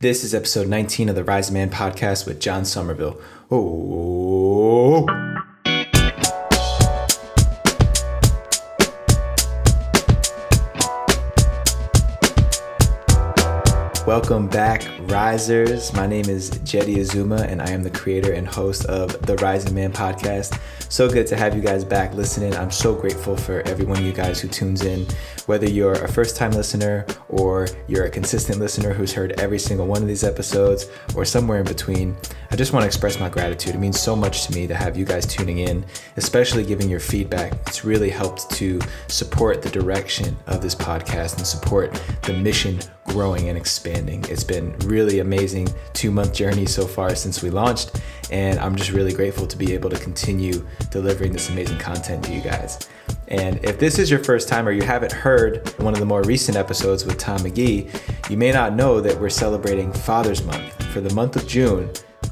This is episode 19 of the Rising Man Podcast with John Somerville. Oh. Welcome back, Risers. My name is Jetty Azuma, and I am the creator and host of the Rising Man Podcast. So good to have you guys back listening. I'm so grateful for every one of you guys who tunes in, whether you're a first-time listener or you're a consistent listener who's heard every single one of these episodes or somewhere in between. I just want to express my gratitude. It means so much to me to have you guys tuning in, especially giving your feedback. It's really helped to support the direction of this podcast and support the mission growing and expanding. It's been really amazing 2-month journey so far since we launched, and I'm just really grateful to be able to continue delivering this amazing content to you guys. And if this is your first time or you haven't heard one of the more recent episodes with Tom McGee, you may not know that we're celebrating Father's Month for the month of June,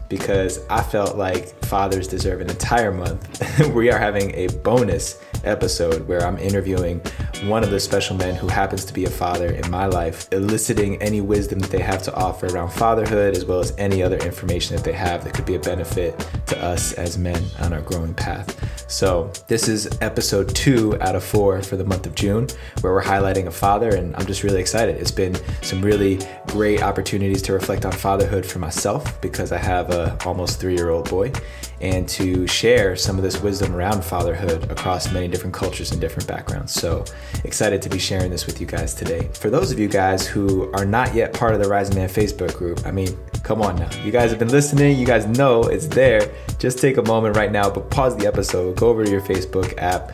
because I felt like fathers deserve an entire month. We are having a bonus episode where I'm interviewing one of the special men who happens to be a father in my life, eliciting any wisdom that they have to offer around fatherhood, as well as any other information that they have that could be a benefit to us as men on our growing path. So this is episode 2 out of 4 for the month of June, where we're highlighting a father, and I'm just really excited. It's been some really great opportunities to reflect on fatherhood for myself, because I have a almost 3-year-old boy, and to share some of this wisdom around fatherhood across many different cultures and different backgrounds. So excited to be sharing this with you guys today. For those of you guys who are not yet part of the Rising Man Facebook group, I mean, come on now. You guys have been listening. You guys know it's there. Just take a moment right now, but pause the episode, go over to your Facebook app,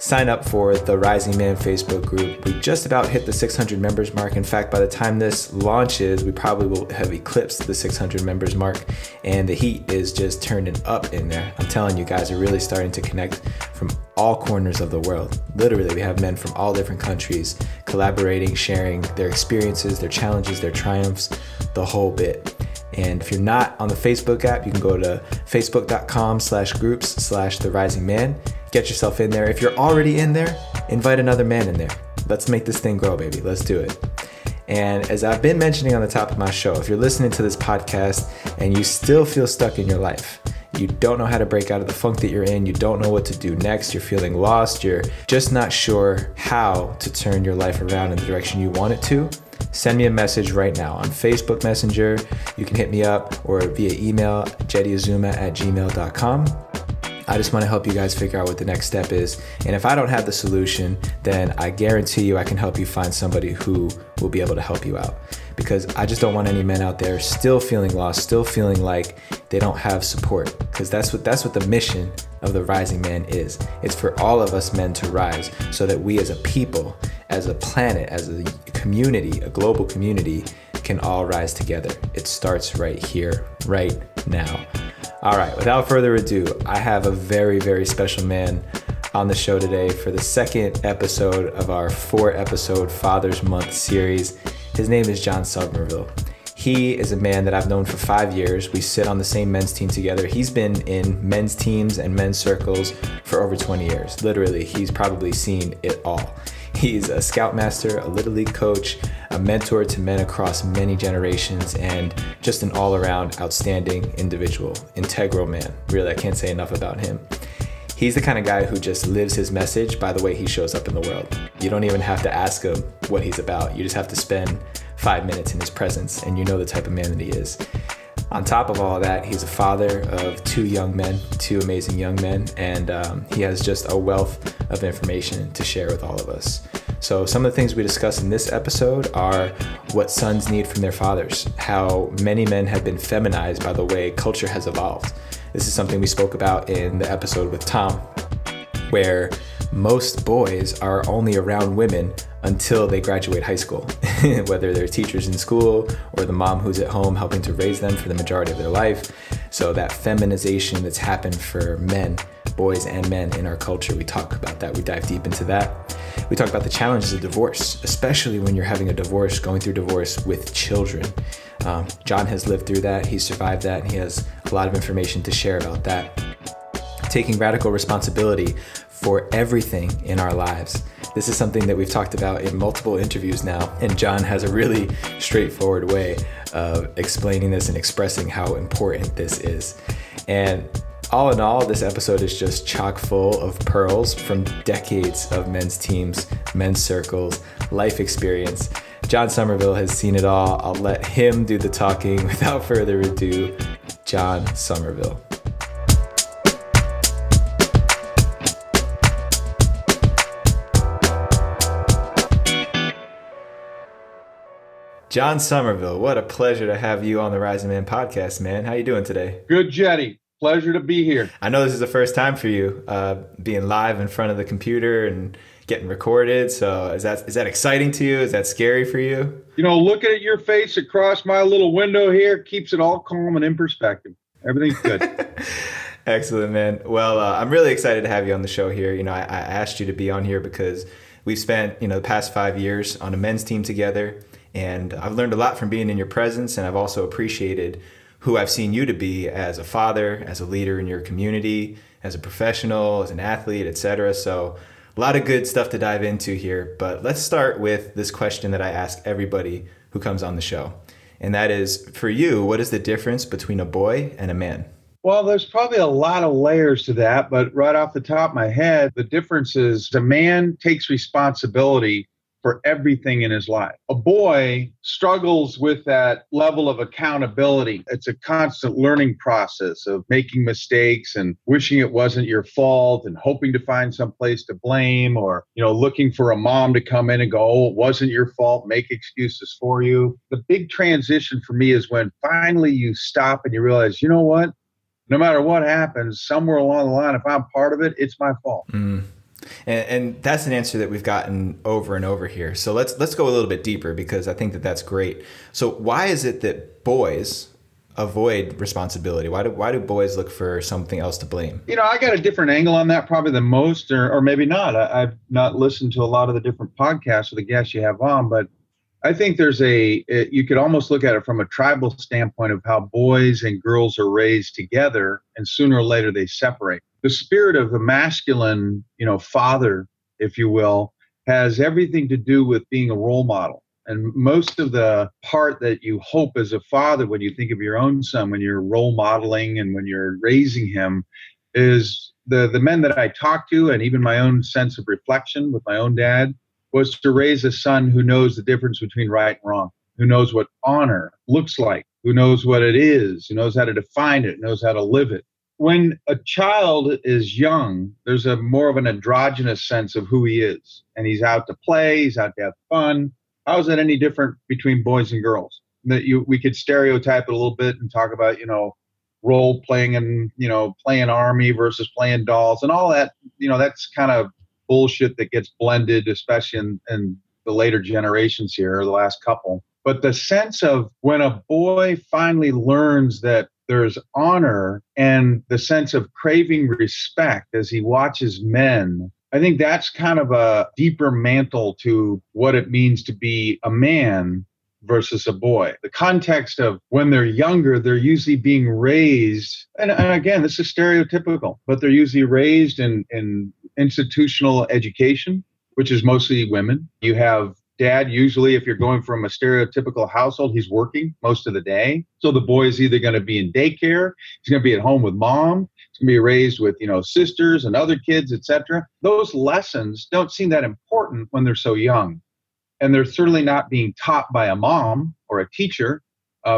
sign up for the Rising Man Facebook group. We just about hit the 600 members mark. In fact, by the time this launches, we probably will have eclipsed the 600 members mark, and the heat is just turning up in there. I'm telling you guys, are really starting to connect from all corners of the world. Literally, we have men from all different countries collaborating, sharing their experiences, their challenges, their triumphs, the whole bit. And if you're not on the Facebook app, you can go to facebook.com/groups/therisingman. Get yourself in there. If you're already in there, invite another man in there. Let's make this thing grow, baby. Let's do it. And as I've been mentioning on the top of my show, if you're listening to this podcast and you still feel stuck in your life, you don't know how to break out of the funk that you're in, you don't know what to do next, you're feeling lost, you're just not sure how to turn your life around in the direction you want it to, send me a message right now on Facebook Messenger. You can hit me up, or via email, jettyazuma@gmail.com. I just want to help you guys figure out what the next step is. And if I don't have the solution, then I guarantee you I can help you find somebody who will be able to help you out. Because I just don't want any men out there still feeling lost, still feeling like they don't have support. Because that's what the mission of the Rising Man is. It's for all of us men to rise, so that we as a people, as a planet, as a community, a global community, can all rise together. It starts right here, right now. All right, without further ado, I have a very, very special man on the show today for the second episode of our 4-episode Father's Month series. His name is John Somerville. He is a man that I've known for 5 years. We sit on the same men's team together. He's been in men's teams and men's circles for over 20 years. Literally, he's probably seen it all. He's a scoutmaster, a Little League coach, a mentor to men across many generations, and just an all-around outstanding individual, integral man. Really, I can't say enough about him. He's the kind of guy who just lives his message by the way he shows up in the world. You don't even have to ask him what he's about. You just have to spend 5 minutes in his presence, and you know the type of man that he is. On top of all that, he's a father of 2 young men, 2 amazing young men, and he has just a wealth of information to share with all of us. So some of the things we discuss in this episode are what sons need from their fathers, how many men have been feminized by the way culture has evolved. This is something we spoke about in the episode with Tom, where most boys are only around women until they graduate high school, whether they're teachers in school or the mom who's at home helping to raise them for the majority of their life. So that feminization that's happened for men, boys and men in our culture, we talk about that. We dive deep into that. We talk about the challenges of divorce, especially when you're having a divorce, going through divorce with children. John has lived through that. He's survived that. And he has a lot of information to share about that. Taking radical responsibility for everything in our lives. This is something that we've talked about in multiple interviews now, and John has a really straightforward way of explaining this and expressing how important this is. And all in all, this episode is just chock full of pearls from decades of men's teams, men's circles, life experience. John Somerville has seen it all. I'll let him do the talking. Without further ado, John Somerville. John Somerville, what a pleasure to have you on the Rising Man podcast, man. How you doing today? Good, Jetty. Pleasure to be here. I know this is the first time for you, being live in front of the computer and getting recorded. So is that exciting to you? Is that scary for you? You know, looking at your face across my little window here keeps it all calm and in perspective. Everything's good. Excellent, man. Well, I'm really excited to have you on the show here. You know, I asked you to be on here because we've spent, the past 5 years on a men's team together. And I've learned a lot from being in your presence. And I've also appreciated who I've seen you to be as a father, as a leader in your community, as a professional, as an athlete, etc. So a lot of good stuff to dive into here, but let's start with this question that I ask everybody who comes on the show. And that is, for you, what is the difference between a boy and a man? Well, there's probably a lot of layers to that, but right off the top of my head, the difference is the man takes responsibility for everything in his life. A boy struggles with that level of accountability. It's a constant learning process of making mistakes and wishing it wasn't your fault and hoping to find some place to blame, or, looking for a mom to come in and go, oh, it wasn't your fault, make excuses for you. The big transition for me is when finally you stop and you realize, you know what? No matter what happens, somewhere along the line, if I'm part of it, it's my fault. Mm. And that's an answer that we've gotten over and over here. So let's go a little bit deeper, because I think that that's great. So why is it that boys avoid responsibility? Why do boys look for something else to blame? I got a different angle on that probably than most, or maybe not. I've not listened to a lot of the different podcasts or the guests you have on, but I think there's you could almost look at it from a tribal standpoint of how boys and girls are raised together, and sooner or later they separate. The spirit of the masculine, father, if you will, has everything to do with being a role model. And most of the part that you hope as a father, when you think of your own son, when you're role modeling and when you're raising him, is the men that I talk to, and even my own sense of reflection with my own dad, was to raise a son who knows the difference between right and wrong, who knows what honor looks like, who knows what it is, who knows how to define it, knows how to live it. When a child is young, there's a more of an androgynous sense of who he is, and he's out to play, he's out to have fun. How is that any different between boys and girls? That we could stereotype it a little bit and talk about, role playing and, playing army versus playing dolls and all that. That's kind of bullshit that gets blended, especially in the later generations here, or the last couple. But the sense of when a boy finally learns that there's honor and the sense of craving respect as he watches men, I think that's kind of a deeper mantle to what it means to be a man versus a boy. The context of when they're younger, they're usually being raised, and again, this is stereotypical, but they're usually raised in institutional education, which is mostly women. You have dad, usually, if you're going from a stereotypical household, he's working most of the day. So the boy is either going to be in daycare, he's going to be at home with mom, he's going to be raised with, sisters and other kids, etc. Those lessons don't seem that important when they're so young. And they're certainly not being taught by a mom or a teacher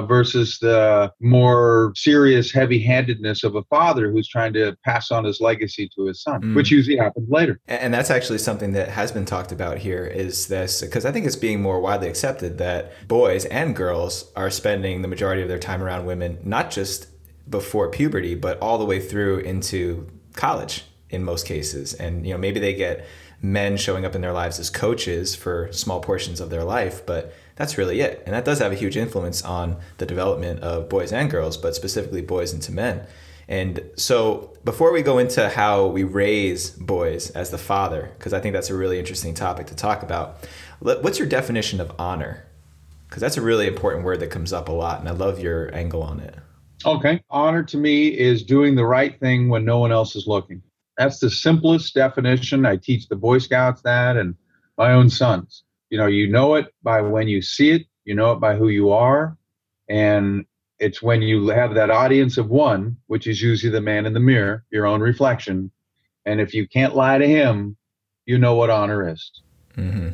versus the more serious heavy-handedness of a father who's trying to pass on his legacy to his son, which usually happens later. And that's actually something that has been talked about here, is this, because I think it's being more widely accepted that boys and girls are spending the majority of their time around women, not just before puberty, but all the way through into college in most cases. And, maybe they get men showing up in their lives as coaches for small portions of their life, but that's really it. And that does have a huge influence on the development of boys and girls, but specifically boys into men. And so before we go into how we raise boys as the father, because I think that's a really interesting topic to talk about, what's your definition of honor? Because that's a really important word that comes up a lot, and I love your angle on it. Okay. Honor to me is doing the right thing when no one else is looking. That's the simplest definition. I teach the Boy Scouts that, and my own sons. You know it by when you see it, you know it by who you are. And it's when you have that audience of one, which is usually the man in the mirror, your own reflection. And if you can't lie to him, you know what honor is. Mm-hmm.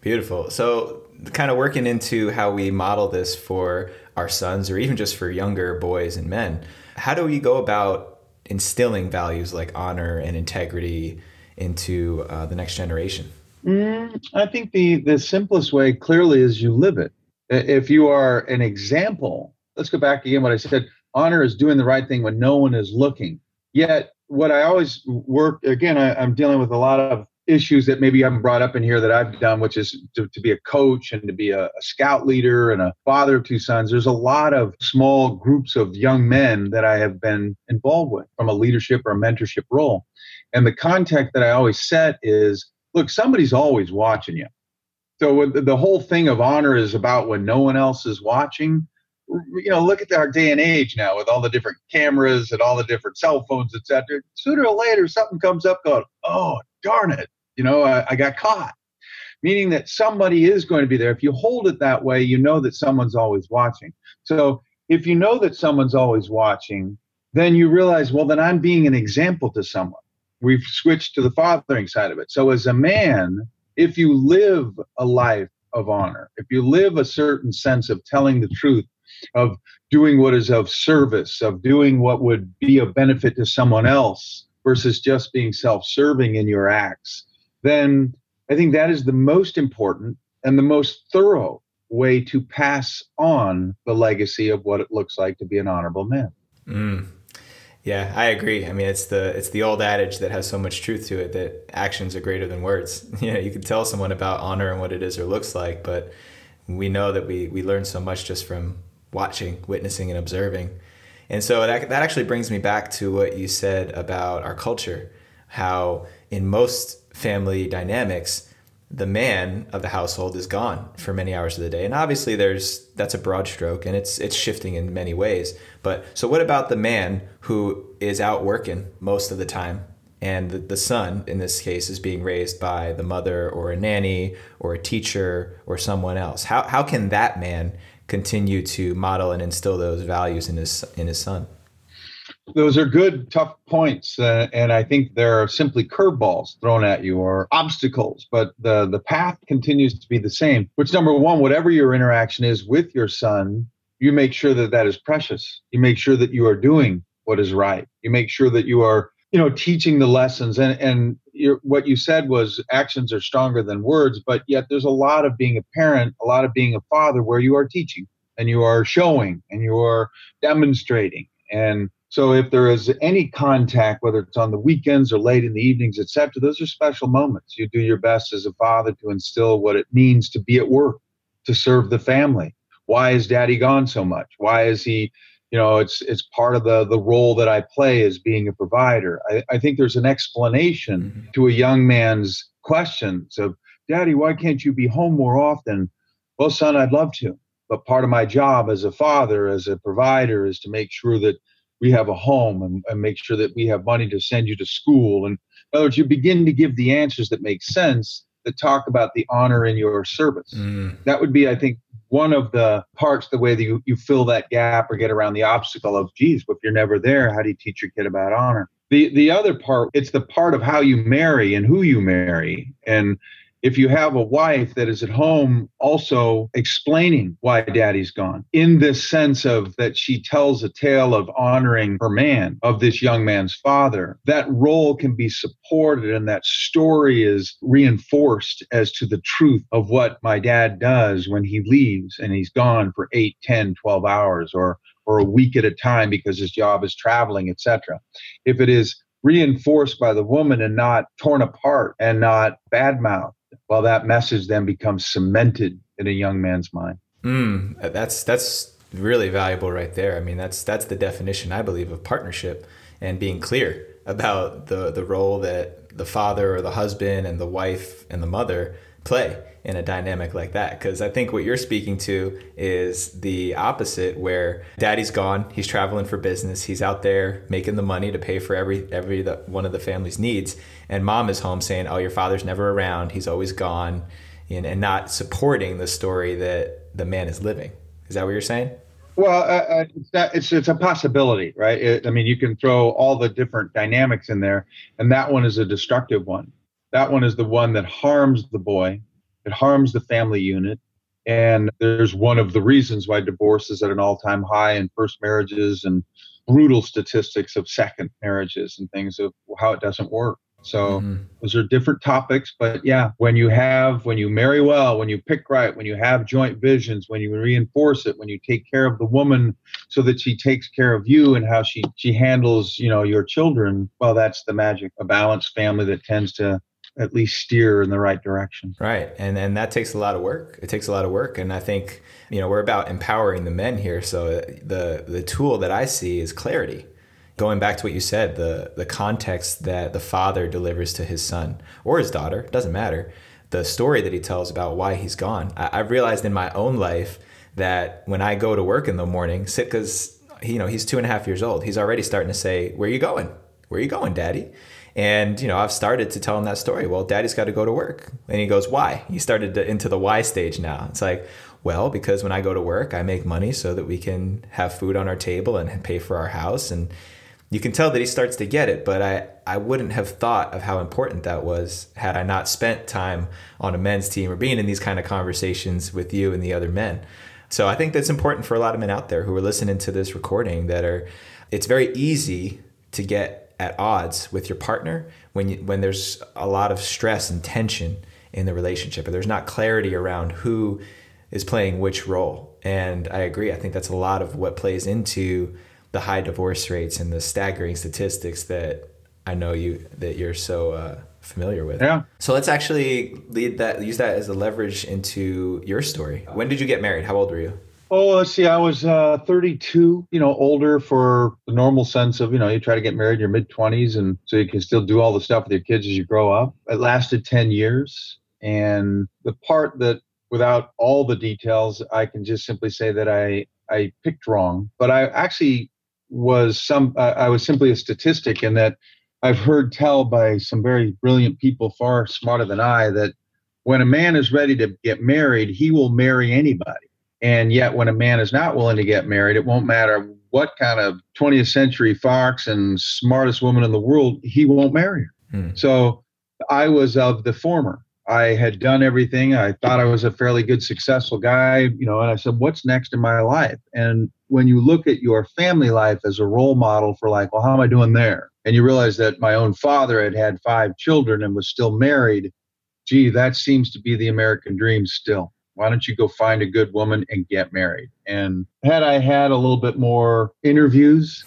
Beautiful. So kind of working into how we model this for our sons or even just for younger boys and men, how do we go about instilling values like honor and integrity into the next generation? I think the simplest way clearly is you live it. If you are an example, let's go back again what I said, honor is doing the right thing when no one is looking. Yet what I always I'm dealing with a lot of issues that maybe you haven't brought up in here that I've done, which is to be a coach and to be a scout leader and a father of two sons. There's a lot of small groups of young men that I have been involved with from a leadership or a mentorship role. And the context that I always set is, look, somebody's always watching you. So the whole thing of honor is about when no one else is watching. Look at our day and age now with all the different cameras and all the different cell phones, et cetera. Sooner or later, something comes up going, oh, darn it. I got caught. Meaning that somebody is going to be there. If you hold it that way, you know that someone's always watching. So if you know that someone's always watching, then you realize, well, then I'm being an example to someone. We've switched to the fathering side of it. So as a man, if you live a life of honor, if you live a certain sense of telling the truth, of doing what is of service, of doing what would be a benefit to someone else versus just being self-serving in your acts, then I think that is the most important and the most thorough way to pass on the legacy of what it looks like to be an honorable man. Mm. Yeah, I agree. I mean, it's the old adage that has so much truth to it that actions are greater than words. You can tell someone about honor and what it is or looks like, but we know that we learn so much just from watching, witnessing, and observing. And so that actually brings me back to what you said about our culture, how in most family dynamics, the man of the household is gone for many hours of the day. And obviously that's a broad stroke and it's shifting in many ways. But so what about the man who is out working most of the time and the son in this case is being raised by the mother or a nanny or a teacher or someone else? How can that man continue to model and instill those values in his son? Those are good, tough points. And I think there are simply curveballs thrown at you or obstacles, but the path continues to be the same, which number one, whatever your interaction is with your son, you make sure that that is precious. You make sure that you are doing what is right. You make sure that you are, teaching the lessons. And what you said was actions are stronger than words, but yet there's a lot of being a parent, a lot of being a father where you are teaching and you are showing and you are demonstrating. And so if there is any contact, whether it's on the weekends or late in the evenings, et cetera, those are special moments. You do your best as a father to instill what it means to be at work, to serve the family. Why is daddy gone so much? Why is he, it's part of the role that I play as being a provider. I think there's an explanation mm-hmm. to a young man's questions of, daddy, why can't you be home more often? Well, son, I'd love to. But part of my job as a father, as a provider, is to make sure that we have a home and make sure that we have money to send you to school. And in other words, you begin to give the answers that make sense that talk about the honor in your service. Mm. That would be, I think, one of the parts, the way that you fill that gap or get around the obstacle of, geez, if you're never there, how do you teach your kid about honor? The other part, it's the part of how you marry and who you marry. And if you have a wife that is at home also explaining why daddy's gone, in this sense of that she tells a tale of honoring her man, of this young man's father, that role can be supported and that story is reinforced as to the truth of what my dad does when he leaves and he's gone for 8, 10, 12 hours or a week at a time because his job is traveling, etc. If it is reinforced by the woman and not torn apart and not badmouthed, well, that message then becomes cemented in a young man's mind. That's really valuable right there. I mean, that's the definition, I believe, of partnership and being clear about the role that the father or the husband and the wife and the mother play in a dynamic like that. Because I think what you're speaking to is the opposite, where daddy's gone, he's traveling for business, he's out there making the money to pay for every one of the family's needs, and mom is home saying, oh, your father's never around, he's always gone, and not supporting the story that the man is living. Is that what you're saying? Well, it's a possibility, right? You can throw all the different dynamics in there, and that one is a destructive one. That one is the one that harms the boy. It harms the family unit. And there's one of the reasons why divorce is at an all-time high, and first marriages, and brutal statistics of second marriages and things of how it doesn't work. So those are different topics. But yeah, when you marry well, when you pick right, when you have joint visions, when you reinforce it, when you take care of the woman so that she takes care of you and how she handles, your children. Well, that's the magic, a balanced family that tends to at least steer in the right direction. Right. And that takes a lot of work. It takes a lot of work. And I think, we're about empowering the men here. So the tool that I see is clarity. Going back to what you said, the context that the father delivers to his son or his daughter, doesn't matter, the story that he tells about why he's gone. I've realized in my own life that when I go to work in the morning, Sitka's, he's 2.5 years old. He's already starting to say, where are you going? Where are you going, daddy? And, I've started to tell him that story. Well, daddy's got to go to work. And he goes, why? He started into the why stage now. It's like, well, because when I go to work, I make money so that we can have food on our table and pay for our house. And you can tell that he starts to get it, but I wouldn't have thought of how important that was had I not spent time on a men's team or being in these kind of conversations with you and the other men. So I think that's important for a lot of men out there who are listening to this recording it's very easy to get at odds with your partner when there's a lot of stress and tension in the relationship, or there's not clarity around who is playing which role. And I agree. I think that's a lot of what plays into the high divorce rates and the staggering statistics that I know you're so familiar with. Yeah. So let's actually use that as a leverage into your story. When did you get married? How old were you? Oh, let's see. I was 32, older for the normal sense of, you try to get married in your mid-20s, and so you can still do all the stuff with your kids as you grow up. It lasted 10 years. And the part that, without all the details, I can just simply say that I picked wrong. But I actually was I was simply a statistic in that I've heard tell by some very brilliant people far smarter than I that when a man is ready to get married, he will marry anybody. And yet when a man is not willing to get married, it won't matter what kind of 20th century fox and smartest woman in the world, he won't marry her. So I was of the former. I had done everything. I thought I was a fairly good, successful guy, and I said, what's next in my life? And when you look at your family life as a role model for like, well, how am I doing there? And you realize that my own father had 5 children and was still married. Gee, that seems to be the American dream still. Why don't you go find a good woman and get married? And had I had a little bit more interviews,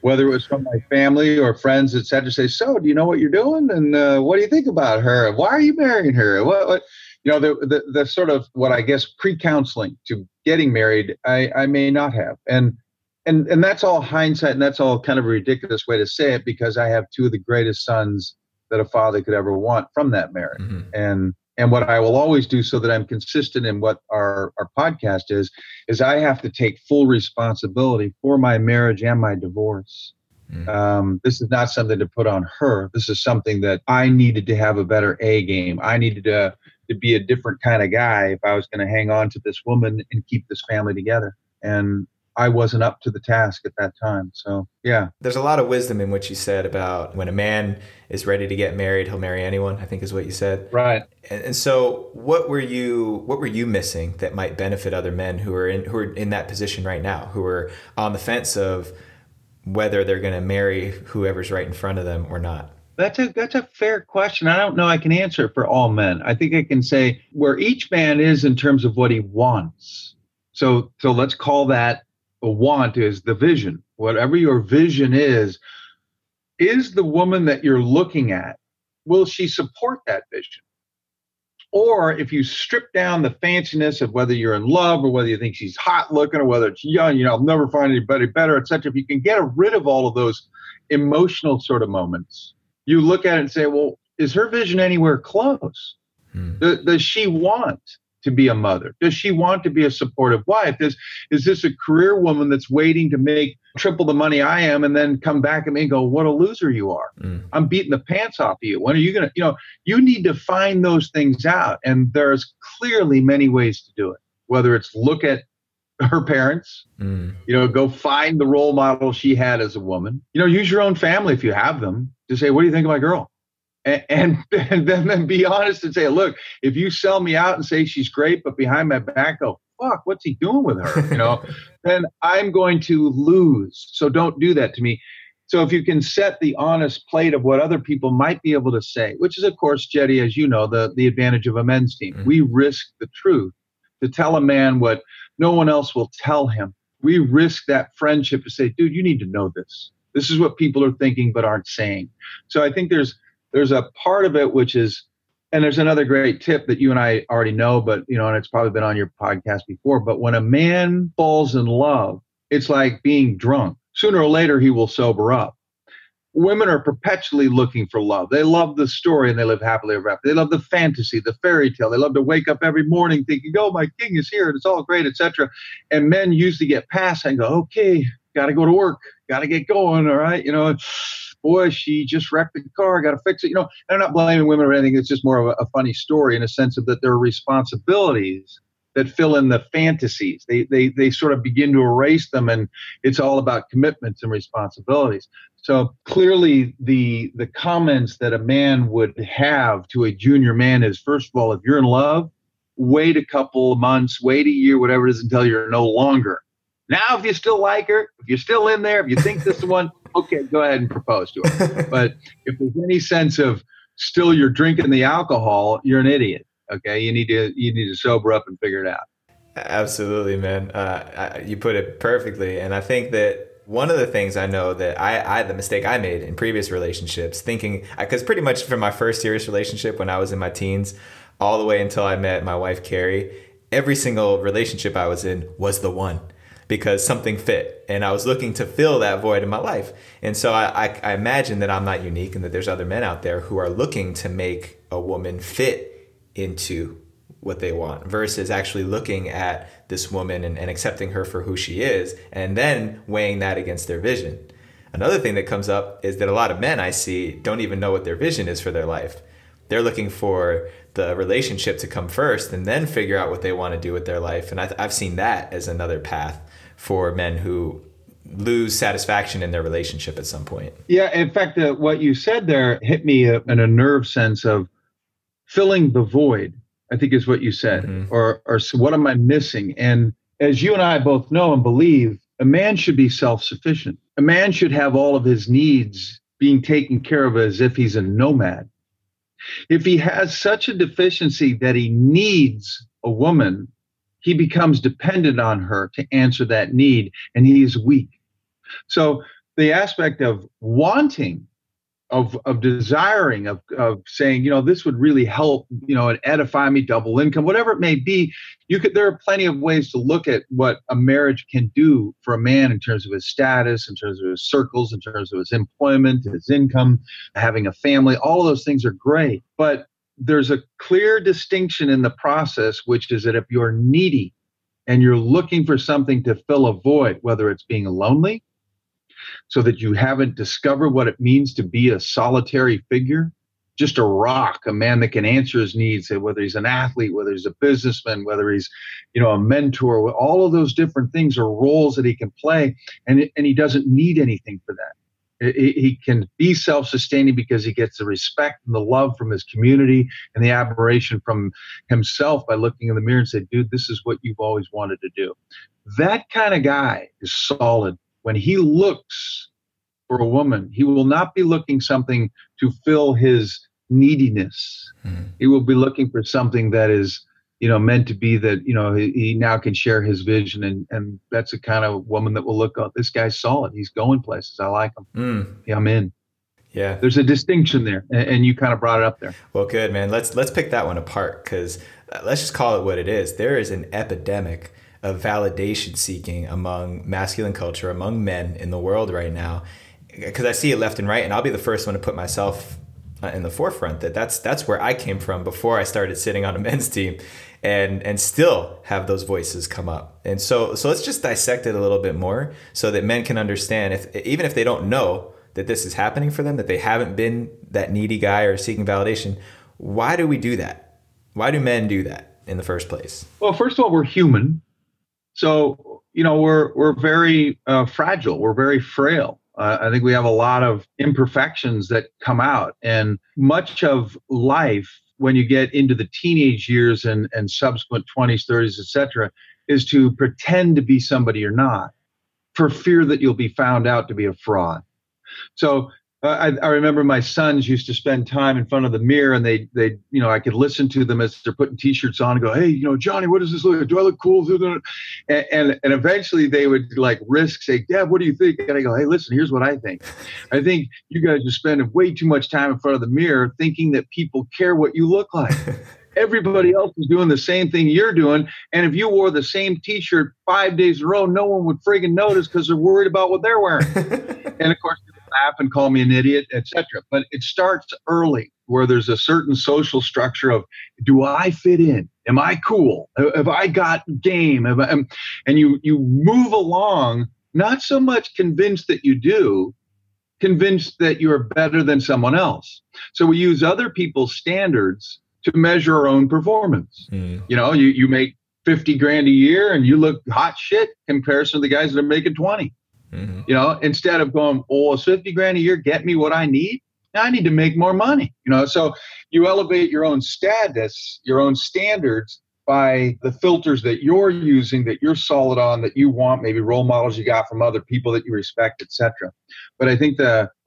whether it was from my family or friends, et cetera, say, so do you know what you're doing? And what do you think about her? Why are you marrying her? What? The sort of what I guess pre-counseling to getting married, I may not have. And that's all hindsight. And that's all kind of a ridiculous way to say it, because I have 2 of the greatest sons that a father could ever want from that marriage. Mm-hmm. And what I will always do so that I'm consistent in what our podcast is I have to take full responsibility for my marriage and my divorce. This is not something to put on her. This is something that I needed to have a better A game. I needed to be a different kind of guy if I was going to hang on to this woman and keep this family together. And I wasn't up to the task at that time. So, yeah. There's a lot of wisdom in what you said about when a man is ready to get married, he'll marry anyone, I think is what you said. Right. And so what were you missing that might benefit other men who are in that position right now, who are on the fence of whether they're going to marry whoever's right in front of them or not? That's a fair question. I don't know I can answer it for all men. I think I can say where each man is in terms of what he wants. So let's call that. A want is the vision. Whatever your vision is the woman that you're looking at, will she support that vision? Or if you strip down the fanciness of whether you're in love or whether you think she's hot looking or whether it's young, I'll never find anybody better, et cetera. If you can get rid of all of those emotional sort of moments, you look at it and say, well, is her vision anywhere close? Does she want to be a mother? Does she want to be a supportive wife? Is this a career woman that's waiting to make triple the money I am and then come back at me and go, what a loser you are. I'm beating the pants off of you. When are you going to, you need to find those things out. And there's clearly many ways to do it, whether it's look at her parents, go find the role model she had as a woman, use your own family if you have them to say, what do you think of my girl? And then be honest and say, look, if you sell me out and say she's great, but behind my back go, fuck, what's he doing with her? Then I'm going to lose. So don't do that to me. So if you can set the honest plate of what other people might be able to say, which is, of course, Jetty, as you know, the advantage of a men's team. We risk the truth to tell a man what no one else will tell him. We risk that friendship to say, dude, you need to know this. This is what people are thinking but aren't saying. So I think there's a part of it which is, and there's another great tip that you and I already know, but and it's probably been on your podcast before, but when a man falls in love, it's like being drunk. Sooner or later, he will sober up. Women are perpetually looking for love. They love the story and they live happily ever after. They love the fantasy, the fairy tale. They love to wake up every morning thinking, oh, my king is here and it's all great, etc. And men usually get past and go, okay, got to go to work, got to get going, all right, boy, she just wrecked the car, got to fix it. I'm not blaming women or anything. It's just more of a funny story in a sense of that there are responsibilities that fill in the fantasies. They sort of begin to erase them, and it's all about commitments and responsibilities. So clearly the comments that a man would have to a junior man is, first of all, if you're in love, wait a couple of months, wait a year, whatever it is, until you're no longer. Now, if you still like her, if you're still in there, if you think this is the one, okay, go ahead and propose to her. But if there's any sense of still you're drinking the alcohol, you're an idiot. Okay, you need to sober up and figure it out. Absolutely, man. You put it perfectly, and I think that one of the things I know that I the mistake I made in previous relationships, thinking, because pretty much from my first serious relationship when I was in my teens, all the way until I met my wife Carrie, every single relationship I was in was the one. Because something fit, and I was looking to fill that void in my life. And so I imagine that I'm not unique and that there's other men out there who are looking to make a woman fit into what they want versus actually looking at this woman and accepting her for who she is and then weighing that against their vision. Another thing that comes up is that a lot of men I see don't even know what their vision is for their life. They're looking for the relationship to come first and then figure out what they want to do with their life. And I've seen that as another path for men who lose satisfaction in their relationship at some point. Yeah, in fact, what you said there hit me in a nerve sense of filling the void, I think is what you said, or so what am I missing? And as you and I both know and believe, a man should be self-sufficient. A man should have all of his needs being taken care of as if he's a nomad. If he has such a deficiency that he needs a woman, he becomes dependent on her to answer that need, and he is weak. So the aspect of wanting, of desiring, of saying, this would really help, and edify me, double income, whatever it may be, there are plenty of ways to look at what a marriage can do for a man in terms of his status, in terms of his circles, in terms of his employment, his income, having a family. All of those things are great, but there's a clear distinction in the process, which is that if you're needy and you're looking for something to fill a void, whether it's being lonely, so that you haven't discovered what it means to be a solitary figure, just a rock, a man that can answer his needs, whether he's an athlete, whether he's a businessman, whether he's, a mentor, all of those different things are roles that he can play, and he doesn't need anything for that. He can be self-sustaining because he gets the respect and the love from his community and the admiration from himself by looking in the mirror and say, dude, this is what you've always wanted to do. That kind of guy is solid. When he looks for a woman, he will not be looking something to fill his neediness. He will be looking for something that is, meant to be that, he now can share his vision. And that's the kind of woman that will look up. This guy's solid. He's going places. I like him. Yeah, I'm in. Yeah. There's a distinction there. And you kind of brought it up there. Well, good, man. Let's pick that one apart, because let's just call it what it is. There is an epidemic of validation seeking among masculine culture, among men in the world right now, because I see it left and right. And I'll be the first one to put myself in the forefront, that's where I came from before I started sitting on a men's team, and still have those voices come up. And so let's just dissect it a little bit more so that men can understand, even if they don't know that this is happening for them, that they haven't been that needy guy or seeking validation. Why do we do that? Why do men do that in the first place? Well, first of all, we're human. So, we're very fragile. We're very frail. I think we have a lot of imperfections that come out, and much of life when you get into the teenage years and subsequent 20s, 30s, et cetera, is to pretend to be somebody you're not for fear that you'll be found out to be a fraud. So I remember my sons used to spend time in front of the mirror, and they I could listen to them as they're putting T-shirts on and go, hey, Johnny, what does this look like? Do I look cool? And eventually they would say, Dad, what do you think? And I go, hey, listen, here's what I think. I think you guys are spending way too much time in front of the mirror thinking that people care what you look like. Everybody else is doing the same thing you're doing. And if you wore the same T-shirt 5 days in a row, no one would friggin' notice because they're worried about what they're wearing. And of course, laugh and call me an idiot, etc. But it starts early, where there's a certain social structure of, do I fit in? Am I cool? Have I got game? And you move along, not so much convinced that you do, convinced that you're better than someone else. So we use other people's standards to measure our own performance. Mm. You make 50 grand a year and you look hot shit in comparison to the guys that are making 20. Mm-hmm. Instead of going, is 50 grand a year get me what I need? Now I need to make more money. So you elevate your own status, your own standards by the filters that you're using, that you're solid on, that you want, maybe role models you got from other people that you respect, etc. But I think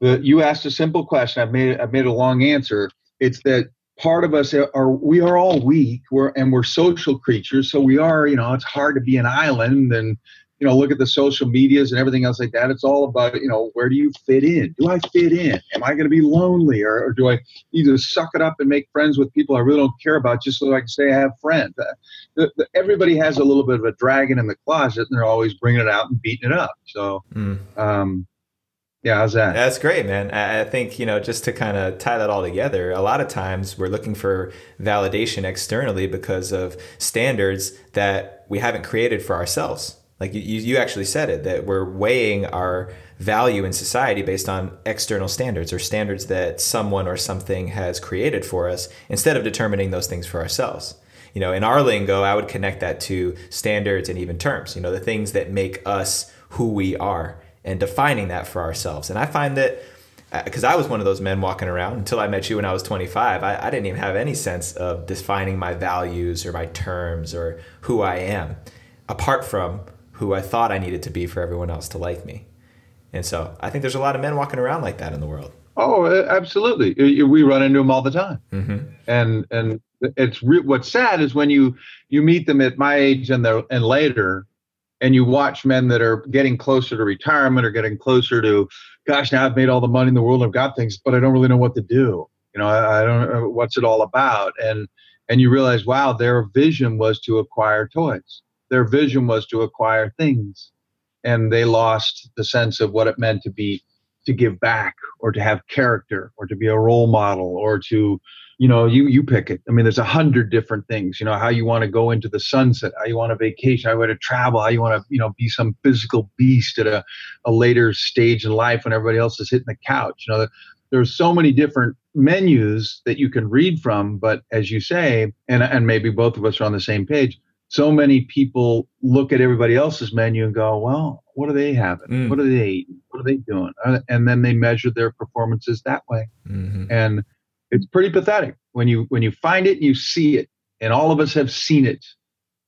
you asked a simple question. I've made a long answer. It's that part of us we are all weak. We're social creatures, so we are. It's hard to be an island and. Look at the social medias and everything else like that. It's all about, where do you fit in? Do I fit in? Am I going to be lonely? Or do I need to suck it up and make friends with people I really don't care about just so I can say I have friends? Everybody has a little bit of a dragon in the closet, and they're always bringing it out and beating it up. So, how's that? That's great, man. I think, just to kind of tie that all together, a lot of times we're looking for validation externally because of standards that we haven't created for ourselves. Like you actually said it, that we're weighing our value in society based on external standards or standards that someone or something has created for us instead of determining those things for ourselves. In our lingo, I would connect that to standards and even terms, the things that make us who we are and defining that for ourselves. And I find that because I was one of those men walking around until I met you when I was 25, I didn't even have any sense of defining my values or my terms or who I am apart from who I thought I needed to be for everyone else to like me. And so I think there's a lot of men walking around like that in the world. Oh, absolutely. We run into them all the time. Mm-hmm. And it's what's sad is when you meet them at my age and later, and you watch men that are getting closer to retirement or getting closer to, gosh, now I've made all the money in the world, I've got things, but I don't really know what to do. I don't know what's it all about. And you realize, wow, their vision was to acquire toys. Their vision was to acquire things, and they lost the sense of what it meant to give back or to have character or to be a role model or to, you pick it. I mean, there's 100 different things, how you want to go into the sunset, how you want a vacation, how you want to travel, how you want to, be some physical beast at a later stage in life when everybody else is hitting the couch. There's so many different menus that you can read from, but as you say, and maybe both of us are on the same page, so many people look at everybody else's menu and go, well, what are they having? Mm. What are they eating? What are they doing? And then they measure their performances that way. Mm-hmm. And it's pretty pathetic when you find it and you see it. And all of us have seen it,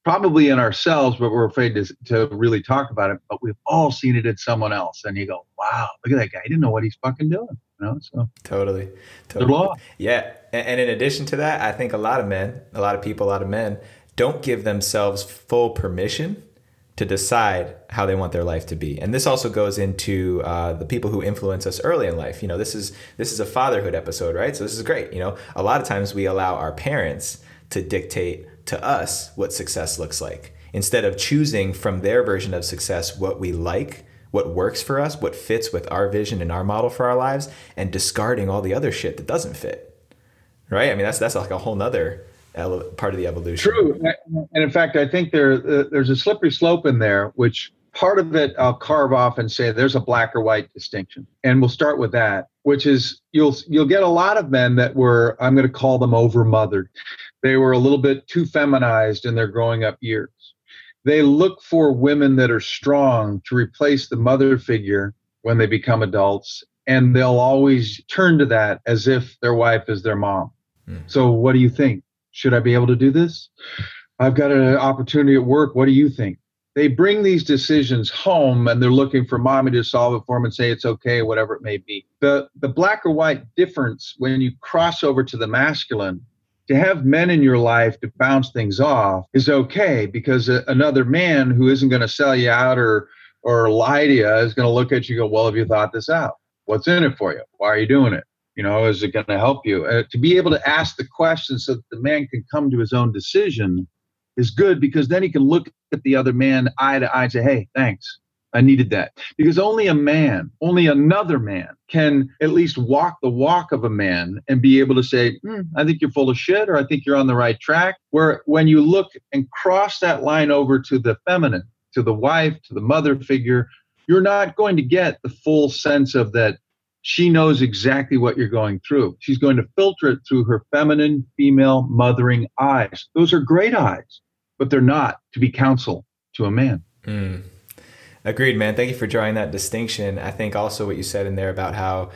probably in ourselves, but we're afraid to really talk about it. But we've all seen it in someone else. And you go, wow, look at that guy. He didn't know what he's fucking doing. So totally. Law. Yeah. And in addition to that, I think a lot of men, don't give themselves full permission to decide how they want their life to be. And this also goes into the people who influence us early in life. This is a fatherhood episode, right? So this is great. A lot of times we allow our parents to dictate to us what success looks like instead of choosing from their version of success what we like, what works for us, what fits with our vision and our model for our lives, and discarding all the other shit that doesn't fit. Right? I mean, that's like a whole nother part of the evolution. True. And in fact, I think there's a slippery slope in there, which part of it I'll carve off and say there's a black or white distinction. And we'll start with that, which is you'll get a lot of men that were, I'm going to call them over-mothered. They were a little bit too feminized in their growing up years. They look for women that are strong to replace the mother figure when they become adults, and they'll always turn to that as if their wife is their mom. Mm. So what do you think? Should I be able to do this? I've got an opportunity at work. What do you think? They bring these decisions home, and they're looking for mommy to solve it for them and say it's okay, whatever it may be. The black or white difference, when you cross over to the masculine, to have men in your life to bounce things off is okay, because another man who isn't going to sell you out or lie to you is going to look at you and go, well, have you thought this out? What's in it for you? Why are you doing it? You know, is it going to help you? To be able to ask the question so that the man can come to his own decision is good, because then he can look at the other man eye to eye and say, hey, thanks. I needed that. Because only another man can at least walk the walk of a man and be able to say, I think you're full of shit, or I think you're on the right track. Where when you look and cross that line over to the feminine, to the wife, to the mother figure, you're not going to get the full sense of that. She knows exactly what you're going through. She's going to filter it through her feminine, female, mothering eyes. Those are great eyes, but they're not to be counsel to a man. Mm. Agreed, man. Thank you for drawing that distinction. I think also what you said in there about how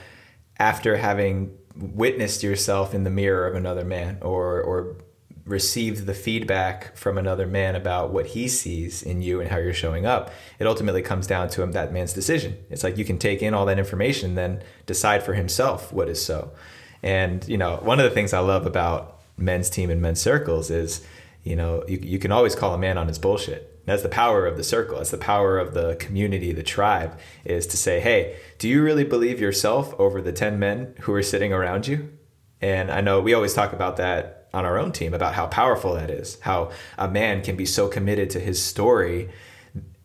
after having witnessed yourself in the mirror of another man or received the feedback from another man about what he sees in you and how you're showing up, it ultimately comes down to him, that man's decision. It's like you can take in all that information and then decide for himself what is so. And, you know, one of the things I love about men's team and men's circles is, you know, you can always call a man on his bullshit. That's the power of the circle. That's the power of the community, the tribe, is to say, hey, do you really believe yourself over the 10 men who are sitting around you? And I know we always talk about that on our own team, about how powerful that is, how a man can be so committed to his story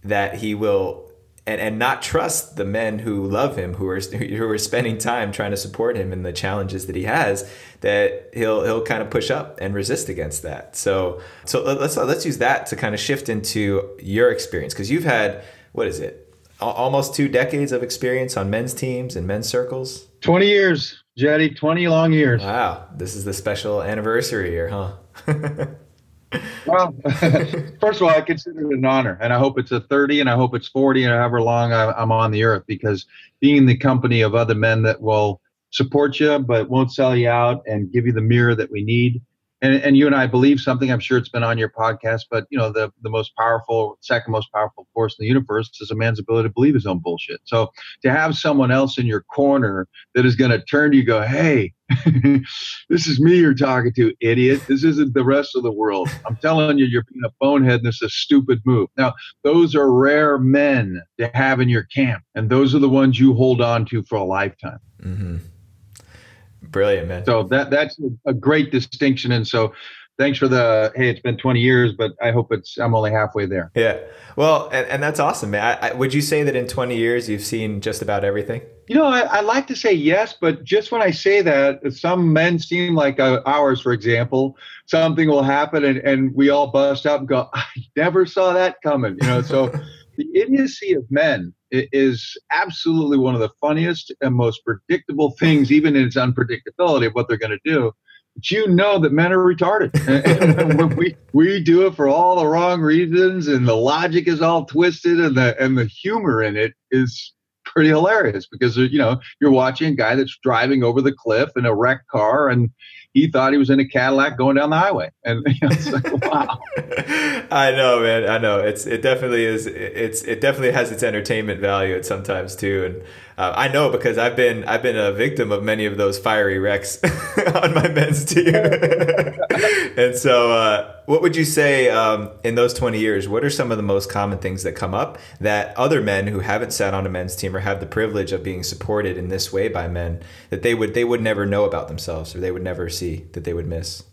that he will and not trust the men who love him, who are spending time trying to support him in the challenges that he has, that he'll kind of push up and resist against that. So let's use that to kind of shift into your experience, because you've had, what is it, almost 2 decades of experience on men's teams and men's circles? 20 years, Jetty, 20 long years. Wow, this is the special anniversary year, huh? Well, first of all, I consider it an honor, and I hope it's a 30, and I hope it's 40, and however long I'm on the earth, because being in the company of other men that will support you but won't sell you out and give you the mirror that we need. And you and I believe something. I'm sure it's been on your podcast, but you know, second most powerful force in the universe is a man's ability to believe his own bullshit. So to have someone else in your corner that is going to turn to you, go, hey, this is me you're talking to, idiot. This isn't the rest of the world. I'm telling you, you're being a bonehead, and this is a stupid move. Now, those are rare men to have in your camp, and those are the ones you hold on to for a lifetime. Mm-hmm. Brilliant, man. So that's a great distinction. And so thanks for hey, it's been 20 years, but I hope I'm only halfway there. Yeah. Well, and that's awesome, man. Would you say that in 20 years, you've seen just about everything? You know, I like to say yes, but just when I say that, some men seem like ours, for example, something will happen and we all bust up and go, I never saw that coming. You know, so the idiocy of men is absolutely one of the funniest and most predictable things, even in its unpredictability of what they're going to do. But you know that men are retarded. And we do it for all the wrong reasons, and the logic is all twisted, and the humor in it is pretty hilarious, because, you know, you're watching a guy that's driving over the cliff in a wrecked car, and he thought he was in a Cadillac going down the highway. And you know, it's like, wow. I know, man. I know. It definitely is. It definitely has its entertainment value at sometimes too. And I know, because I've been a victim of many of those fiery wrecks on my men's team. And so what would you say in those 20 years, what are some of the most common things that come up that other men who haven't sat on a men's team or have the privilege of being supported in this way by men, that they would never know about themselves, or they would never see, that they would miss?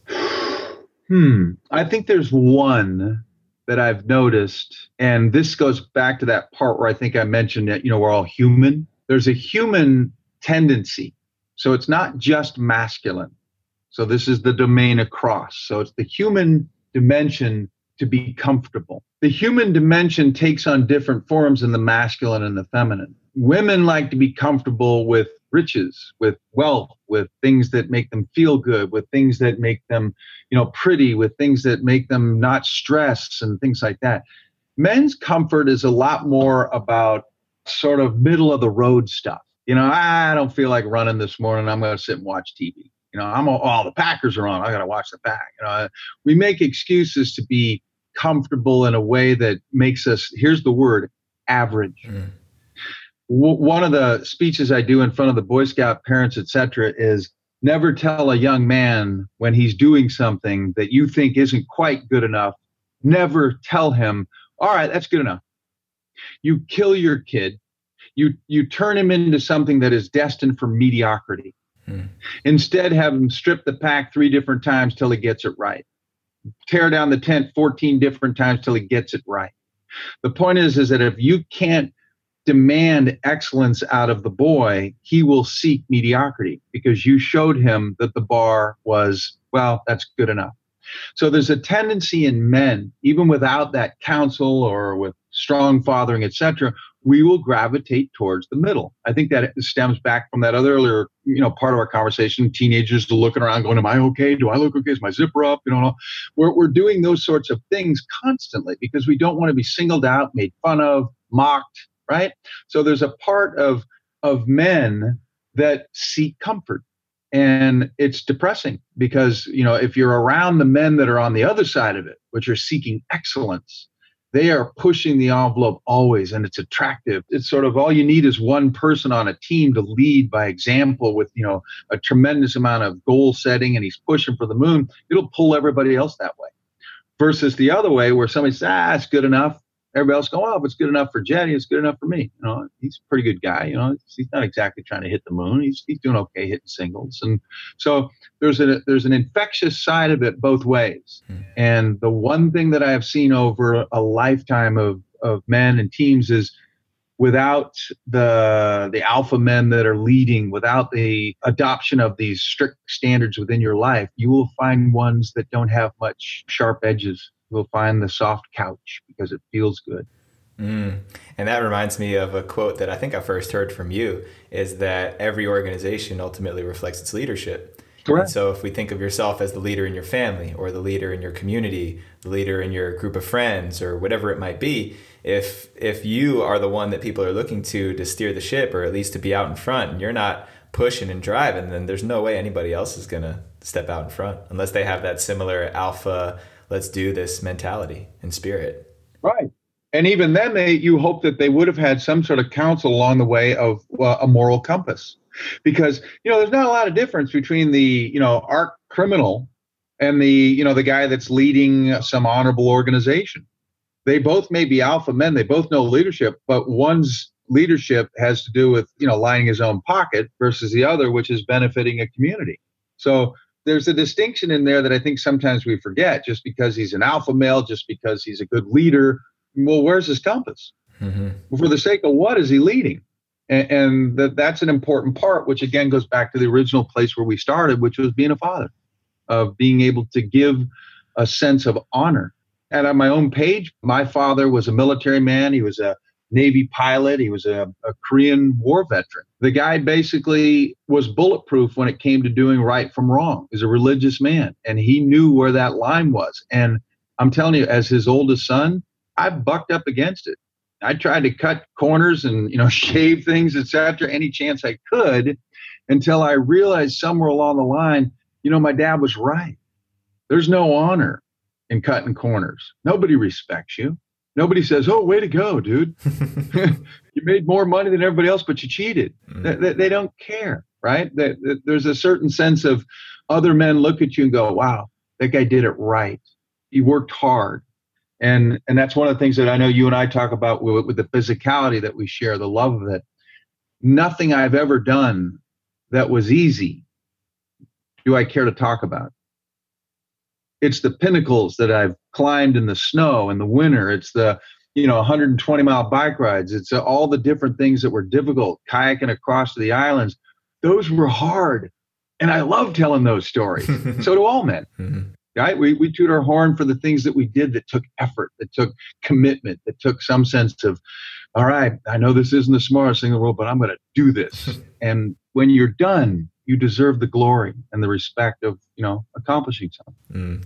I think there's one that I've noticed, and this goes back to that part where I think I mentioned that, you know, we're all human. There's a human tendency. So it's not just masculine. So this is the domain across. So it's the human dimension to be comfortable. The human dimension takes on different forms in the masculine and the feminine. Women like to be comfortable with riches, with wealth, with things that make them feel good, with things that make them, you know, pretty, with things that make them not stressed and things like that. Men's comfort is a lot more about sort of middle of the road stuff. You know, I don't feel like running this morning. I'm going to sit and watch TV. You know, the Packers are on. I got to watch the Pack. You know, we make excuses to be comfortable in a way that makes us, here's the word, average. Mm. One of the speeches I do in front of the Boy Scout parents, etc., is never tell a young man when he's doing something that you think isn't quite good enough. Never tell him, all right, that's good enough. You kill your kid. You turn him into something that is destined for mediocrity. Hmm. Instead, have him strip the pack 3 different times till he gets it right. Tear down the tent 14 different times till he gets it right. The point is that if you can't demand excellence out of the boy, he will seek mediocrity because you showed him that the bar was, well, that's good enough. So there's a tendency in men, even without that counsel or with strong fathering, etc., we will gravitate towards the middle. I think that stems back from that earlier, you know, part of our conversation. Teenagers looking around going, am I okay? Do I look okay? Is my zipper up? You know, we're doing those sorts of things constantly because we don't want to be singled out, made fun of, mocked, right? So there's a part of men that seek comfort. And it's depressing because, you know, if you're around the men that are on the other side of it, which are seeking excellence, they are pushing the envelope always, and it's attractive. It's sort of all you need is one person on a team to lead by example with, you know, a tremendous amount of goal setting, and he's pushing for the moon. It'll pull everybody else that way. Versus the other way where somebody says, it's good enough. Everybody else goes, oh, if it's good enough for Jetty, it's good enough for me. You know, he's a pretty good guy. You know, he's not exactly trying to hit the moon. He's doing okay hitting singles. And so there's an infectious side of it both ways. Mm. And the one thing that I have seen over a lifetime of men and teams is without the alpha men that are leading, without the adoption of these strict standards within your life, you will find ones that don't have much sharp edges. We'll find the soft couch because it feels good. Mm. And that reminds me of a quote that I think I first heard from you, is that every organization ultimately reflects its leadership. Correct. And so if we think of yourself as the leader in your family or the leader in your community, the leader in your group of friends or whatever it might be, if you are the one that people are looking to steer the ship or at least to be out in front, and you're not pushing and driving, then there's no way anybody else is going to step out in front unless they have that similar alpha, let's do this mentality and spirit. Right. And even then, you hope that they would have had some sort of counsel along the way of a moral compass. Because, you know, there's not a lot of difference between the, you know, arc criminal and the, you know, the guy that's leading some honorable organization. They both may be alpha men. They both know leadership, but one's leadership has to do with, you know, lining his own pocket versus the other, which is benefiting a community. So there's a distinction in there that I think sometimes we forget. Just because he's an alpha male, just because he's a good leader, well, where's his compass? Mm-hmm. Well, for the sake of what is he leading? And that's an important part, which again goes back to the original place where we started, which was being a father, of being able to give a sense of honor. And on my own page, my father was a military man. He was a Navy pilot. He was a Korean War veteran. The guy basically was bulletproof when it came to doing right from wrong. He's a religious man, and he knew where that line was. And I'm telling you, as his oldest son, I bucked up against it. I tried to cut corners and, you know, shave things, etc., any chance I could, until I realized somewhere along the line, you know, my dad was right. There's no honor in cutting corners. Nobody respects you. Nobody says, oh, way to go, dude. You made more money than everybody else, but you cheated. Mm. They don't care, right? There's a certain sense of other men look at you and go, wow, that guy did it right. He worked hard. And that's one of the things that I know you and I talk about with the physicality that we share, the love of it. Nothing I've ever done that was easy do I care to talk about. It's the pinnacles that I've climbed in the snow in the winter. It's the, 120-mile bike rides. It's all the different things that were difficult, kayaking across to the islands. Those were hard. And I love telling those stories. So do all men. Mm-hmm. Right? We toot our horn for the things that we did that took effort, that took commitment, that took some sense of, all right, I know this isn't the smartest thing in the world, but I'm going to do this. And when you're done, you deserve the glory and the respect of, accomplishing something. Mm.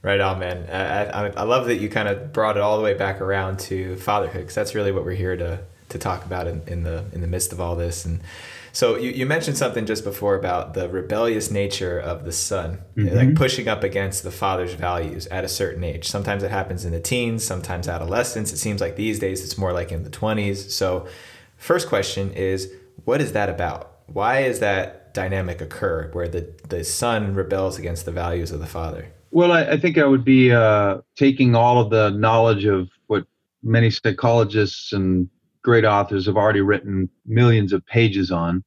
Right on, man. I love that you kind of brought it all the way back around to fatherhood, because that's really what we're here to talk about in the midst of all this. And so you mentioned something just before about the rebellious nature of the son, mm-hmm. like pushing up against the father's values at a certain age. Sometimes it happens in the teens, sometimes adolescence. It seems like these days it's more like in the 20s. So first question is, what is that about? Why is that dynamic occur where the son rebels against the values of the father? Well, I think I would be taking all of the knowledge of what many psychologists and great authors have already written millions of pages on,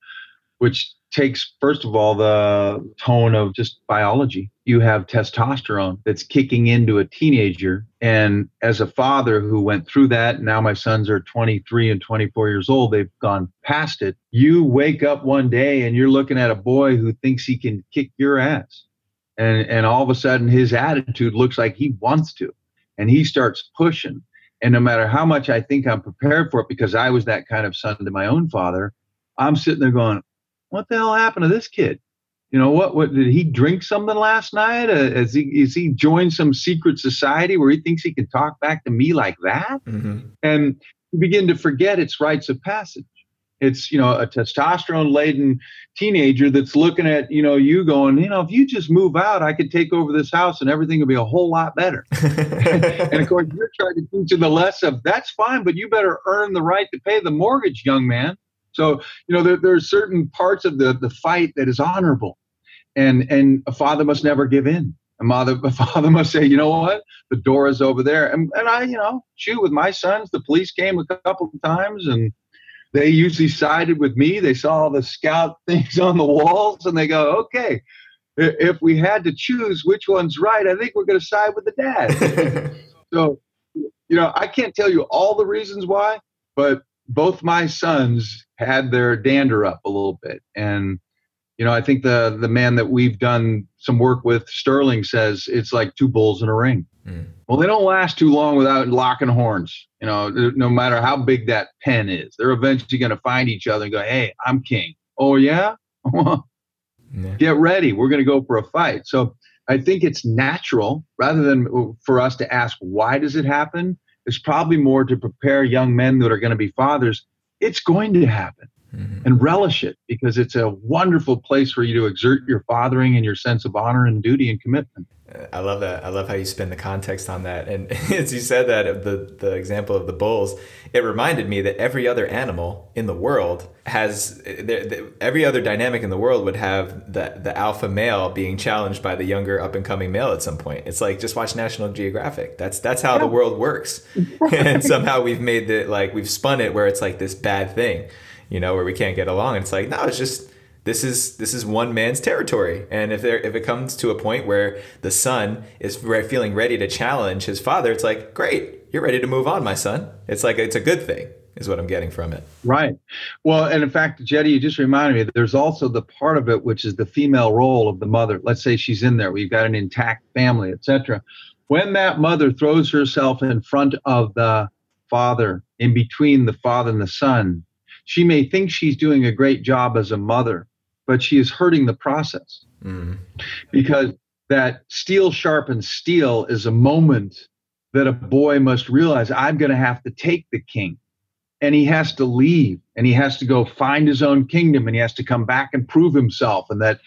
which takes, first of all, the tone of just biology. You have testosterone that's kicking into a teenager. And as a father who went through that, now my sons are 23 and 24 years old, they've gone past it. You wake up one day and you're looking at a boy who thinks he can kick your ass. And all of a sudden, his attitude looks like he wants to, and he starts pushing. And no matter how much I think I'm prepared for it, because I was that kind of son to my own father, I'm sitting there going, what the hell happened to this kid? What did he drink something last night? Is he joined some secret society where he thinks he can talk back to me like that? Mm-hmm. And you begin to forget it's rites of passage. It's, a testosterone-laden teenager that's looking at, you going, if you just move out, I could take over this house and everything will be a whole lot better. And, of course, you're trying to teach him the lesson of that's fine, but you better earn the right to pay the mortgage, young man. So, there are certain parts of the fight that is honorable. And a father must never give in. A father must say, you know what? The door is over there. And I, shoot, with my sons, the police came a couple of times and they usually sided with me. They saw all the scout things on the walls, and they go, okay, if we had to choose which one's right, I think we're going to side with the dad. So, I can't tell you all the reasons why, but both my sons had their dander up a little bit. And, I think the man that we've done some work with, Sterling, says it's like two bulls in a ring. Mm. Well, they don't last too long without locking horns. No matter how big that pen is, they're eventually going to find each other and go, hey, I'm king. Oh, yeah? Get ready. We're going to go for a fight. So I think it's natural rather than for us to ask, why does it happen? It's probably more to prepare young men that are going to be fathers. It's going to happen. Mm-hmm. And relish it, because it's a wonderful place for you to exert your fathering and your sense of honor and duty and commitment. I love that. I love how you spin the context on that. And as you said that, the example of the bulls, it reminded me that every other animal in the world has, every other dynamic in the world would have the alpha male being challenged by the younger up-and-coming male at some point. It's like, just watch National Geographic. That's how the world works. And somehow we've made it, like, we've spun it where it's like this bad thing, where we can't get along. And it's like, no, it's just, this is one man's territory. And if it comes to a point where the son is feeling ready to challenge his father, it's like, great, you're ready to move on, my son. It's like, it's a good thing is what I'm getting from it. Right. Well, and in fact, Jetty, you just reminded me, there's also the part of it, which is the female role of the mother. Let's say she's in there. We've got an intact family, etc. When that mother throws herself in front of the father, in between the father and the son, she may think she's doing a great job as a mother, but she is hurting the process. Mm. Because that steel sharpens steel is a moment that a boy must realize, I'm going to have to take the king. And he has to leave, and he has to go find his own kingdom, and he has to come back and prove himself. And that,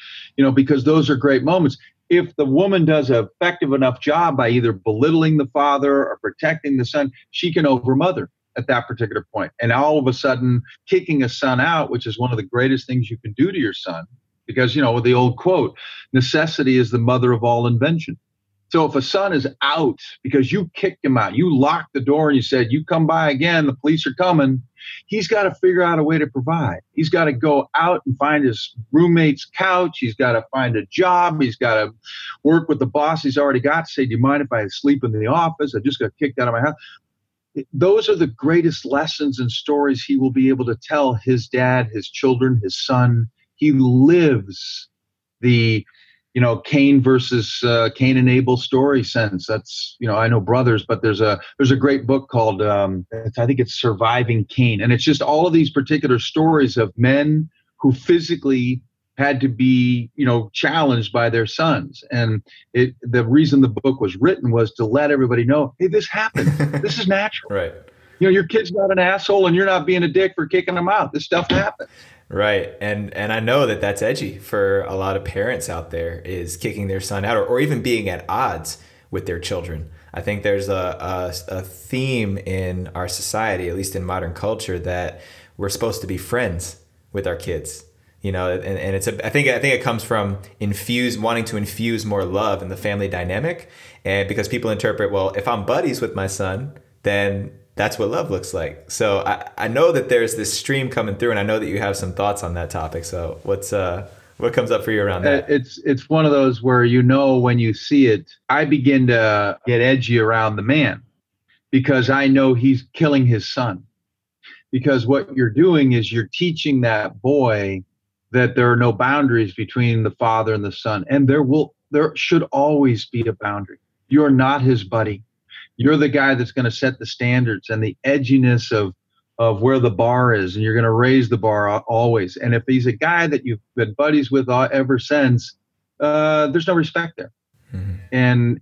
because those are great moments. If the woman does an effective enough job by either belittling the father or protecting the son, she can overmother at that particular point. And all of a sudden, kicking a son out, which is one of the greatest things you can do to your son, because, the old quote, necessity is the mother of all invention. So if a son is out because you kicked him out, you locked the door and you said, you come by again, the police are coming, he's got to figure out a way to provide. He's got to go out and find his roommate's couch. He's got to find a job. He's got to work with the boss he's already got. Say, do you mind if I sleep in the office? I just got kicked out of my house. Those are the greatest lessons and stories he will be able to tell his dad, his children, his son. He lives the, you know, Cain versus Cain and Abel story sense. That's, you know, I know brothers, but there's a great book called, I think it's Surviving Cain. And it's just all of these particular stories of men who physically had to be, you know, challenged by their sons. And the reason the book was written was to let everybody know, hey, this happened. This is natural. Right. You know, your kid's not an asshole and you're not being a dick for kicking them out. This stuff happens. Right. And I know that that's edgy for a lot of parents out there, is kicking their son out or even being at odds with their children. I think there's a theme in our society, at least in modern culture, that we're supposed to be friends with our kids. You know, and it's I think it comes from wanting to infuse more love in the family dynamic, and because people interpret, well, if I'm buddies with my son, then that's what love looks like. So I know that there's this stream coming through, and I know that you have some thoughts on that topic. So what comes up for you around that? It's one of those where, you know, when you see it, I begin to get edgy around the man because I know he's killing his son. Because what you're doing is you're teaching that boy that there are no boundaries between the father and the son. And there should always be a boundary. You're not his buddy. You're the guy that's going to set the standards and the edginess of where the bar is. And you're going to raise the bar always. And if he's a guy that you've been buddies with ever since, there's no respect there. Mm-hmm.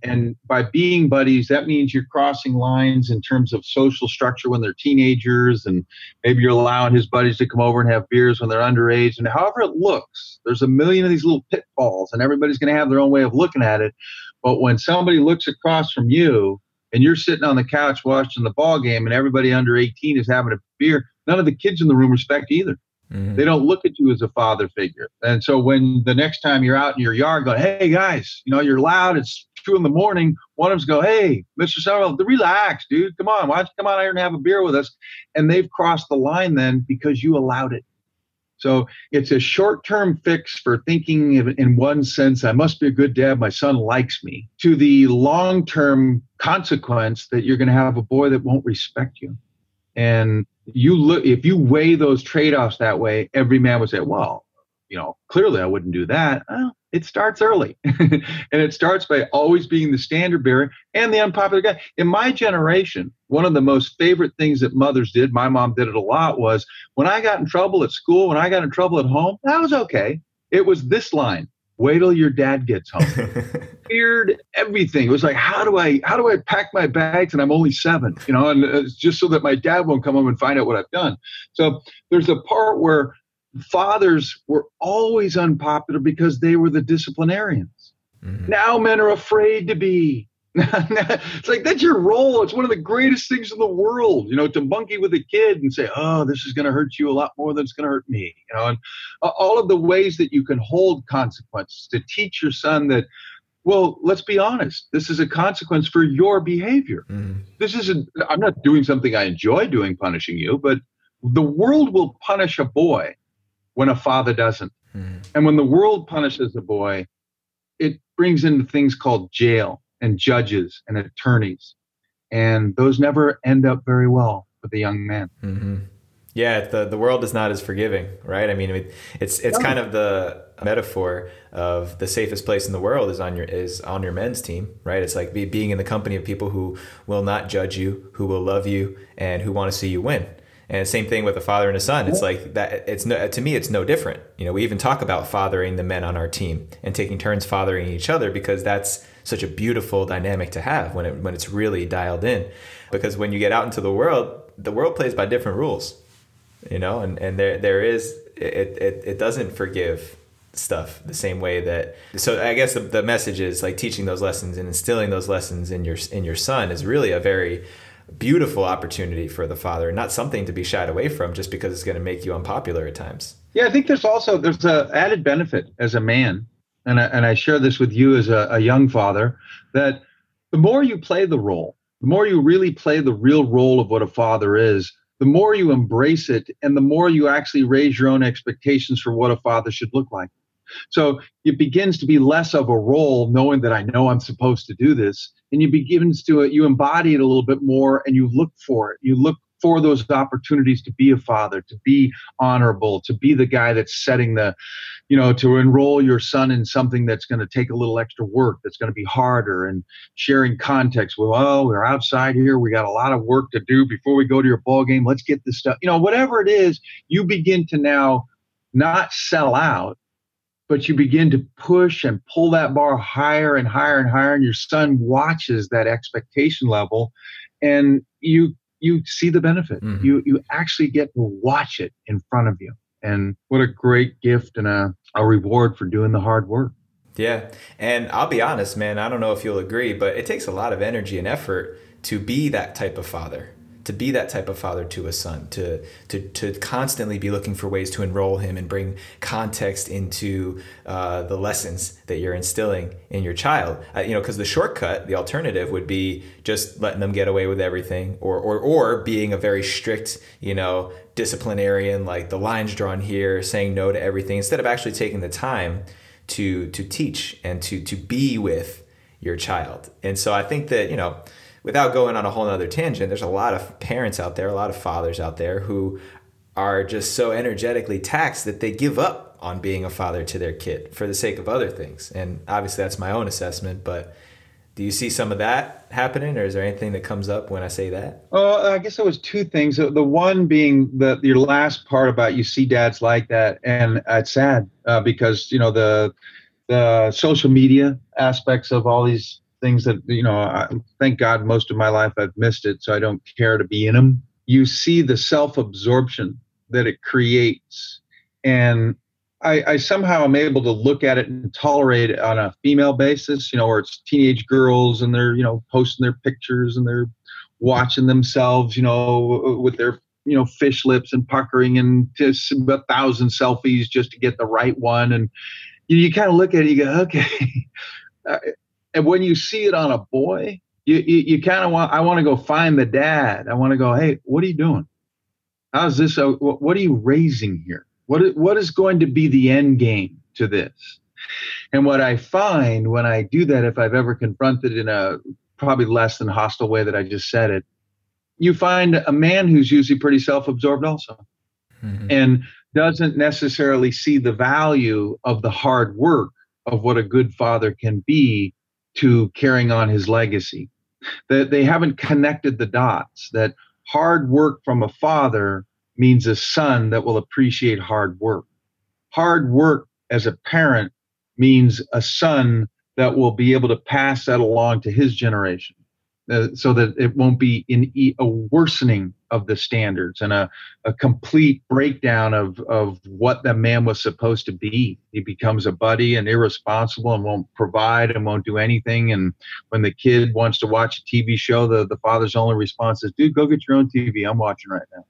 And by being buddies, that means you're crossing lines in terms of social structure when they're teenagers, and maybe you're allowing his buddies to come over and have beers when they're underage. And however it looks, there's a million of these little pitfalls, and everybody's going to have their own way of looking at it. But when somebody looks across from you and you're sitting on the couch watching the ball game and everybody under 18 is having a beer, none of the kids in the room respect either. Mm-hmm. They don't look at you as a father figure. And so when the next time you're out in your yard going, hey, guys, you know, you're loud. It's 2 a.m. One of them's go, hey, Mr. Somerville, relax, dude. Come on. Why don't you come out here and have a beer with us? And they've crossed the line then because you allowed it. So it's a short-term fix for thinking in one sense, I must be a good dad. My son likes me, to the long-term consequence that you're going to have a boy that won't respect you. And you look, if you weigh those trade-offs that way, every man would say, well, you know, clearly I wouldn't do that. Well, it starts early. And it starts by always being the standard bearer and the unpopular guy. In my generation, one of the most favorite things that mothers did, my mom did it a lot, was when I got in trouble at school, when I got in trouble at home, that was okay. It was this line: wait till your dad gets home. Feared everything. It was like, how do I pack my bags and I'm only 7, you know, and it's just so that my dad won't come home and find out what I've done. So there's a part where fathers were always unpopular because they were the disciplinarians. Mm-hmm. Now men are afraid to be. It's like, that's your role. It's one of the greatest things in the world, you know, to monkey with a kid and say, oh, this is going to hurt you a lot more than it's going to hurt me. You know, and all of the ways that you can hold consequences to teach your son that, well, let's be honest, this is a consequence for your behavior. Mm. This isn't, I'm not doing something I enjoy doing, punishing you, but the world will punish a boy when a father doesn't. Mm. And when the world punishes a boy, it brings into things called jail, and judges and attorneys, and those never end up very well for the young man. Mm-hmm. Yeah, the world is not as forgiving, right? I mean, it's kind of the metaphor of the safest place in the world is on your men's team, right? It's like being in the company of people who will not judge you, who will love you, and who want to see you win. And same thing with a father and a son. It's like that. To me, it's no different. You know, we even talk about fathering the men on our team and taking turns fathering each other, because that's such a beautiful dynamic to have when it's really dialed in. Because when you get out into the world plays by different rules, you know, and there is, it doesn't forgive stuff the same way that. So I guess the message is like teaching those lessons and instilling those lessons in your son is really a very beautiful opportunity for the father, not something to be shied away from just because it's going to make you unpopular at times. Yeah, I think there's also an added benefit as a man and I share this with you as a young father, that the more you play the role, the more you really play the real role of what a father is, the more you embrace it, and the more you actually raise your own expectations for what a father should look like. So it begins to be less of a role, knowing that I know I'm supposed to do this, and you begins to you embody it a little bit more, and you look for it. You look for those opportunities to be a father, to be honorable, to be the guy that's setting the, to enroll your son in something that's going to take a little extra work, that's going to be harder, and sharing context. Well, we're outside here. We got a lot of work to do before we go to your ball game. Let's get this stuff. Whatever it is, you begin to now not sell out, but you begin to push and pull that bar higher and higher and higher, and your son watches that expectation level, and you see the benefit. Mm-hmm. You actually get to watch it in front of you. And what a great gift and a reward for doing the hard work. Yeah. And I'll be honest, man, I don't know if you'll agree, but it takes a lot of energy and effort to be that type of father, to a son, to constantly be looking for ways to enroll him and bring context into the lessons that you're instilling in your child. Because the shortcut, the alternative would be just letting them get away with everything, or being a very strict, disciplinarian, like the line's drawn here, saying no to everything, instead of actually taking the time to teach and to be with your child. And so I think that, without going on a whole other tangent, there's a lot of parents out there, a lot of fathers out there who are just so energetically taxed that they give up on being a father to their kid for the sake of other things. And obviously that's my own assessment, but do you see some of that happening, or is there anything that comes up when I say that? I guess there was two things. The one being your last part about you see dads like that, and it's sad because, the social media aspects of all these things that, thank God most of my life I've missed it, so I don't care to be in them. You see the self-absorption that it creates. And I somehow am able to look at it and tolerate it on a female basis, where it's teenage girls and they're, posting their pictures and they're watching themselves, with their, fish lips and puckering and just 1,000 selfies just to get the right one. And you kind of look at it, you go, okay. And when you see it on a boy, you kind of I want to go find the dad. I want to go, hey, what are you doing? How's this? What are you raising here? What is going to be the end game to this? And what I find when I do that, if I've ever confronted in a probably less than hostile way that I just said it, you find a man who's usually pretty self-absorbed also, mm-hmm. and doesn't necessarily see the value of the hard work of what a good father can be to carrying on his legacy. That they haven't connected the dots, that hard work from a father means a son that will appreciate hard work. Hard work as a parent means a son that will be able to pass that along to his generation, so that it won't be a worsening of the standards and a complete breakdown of what the man was supposed to be. He becomes a buddy and irresponsible and won't provide and won't do anything. And when the kid wants to watch a TV show, the father's only response is, dude, go get your own TV. I'm watching right now.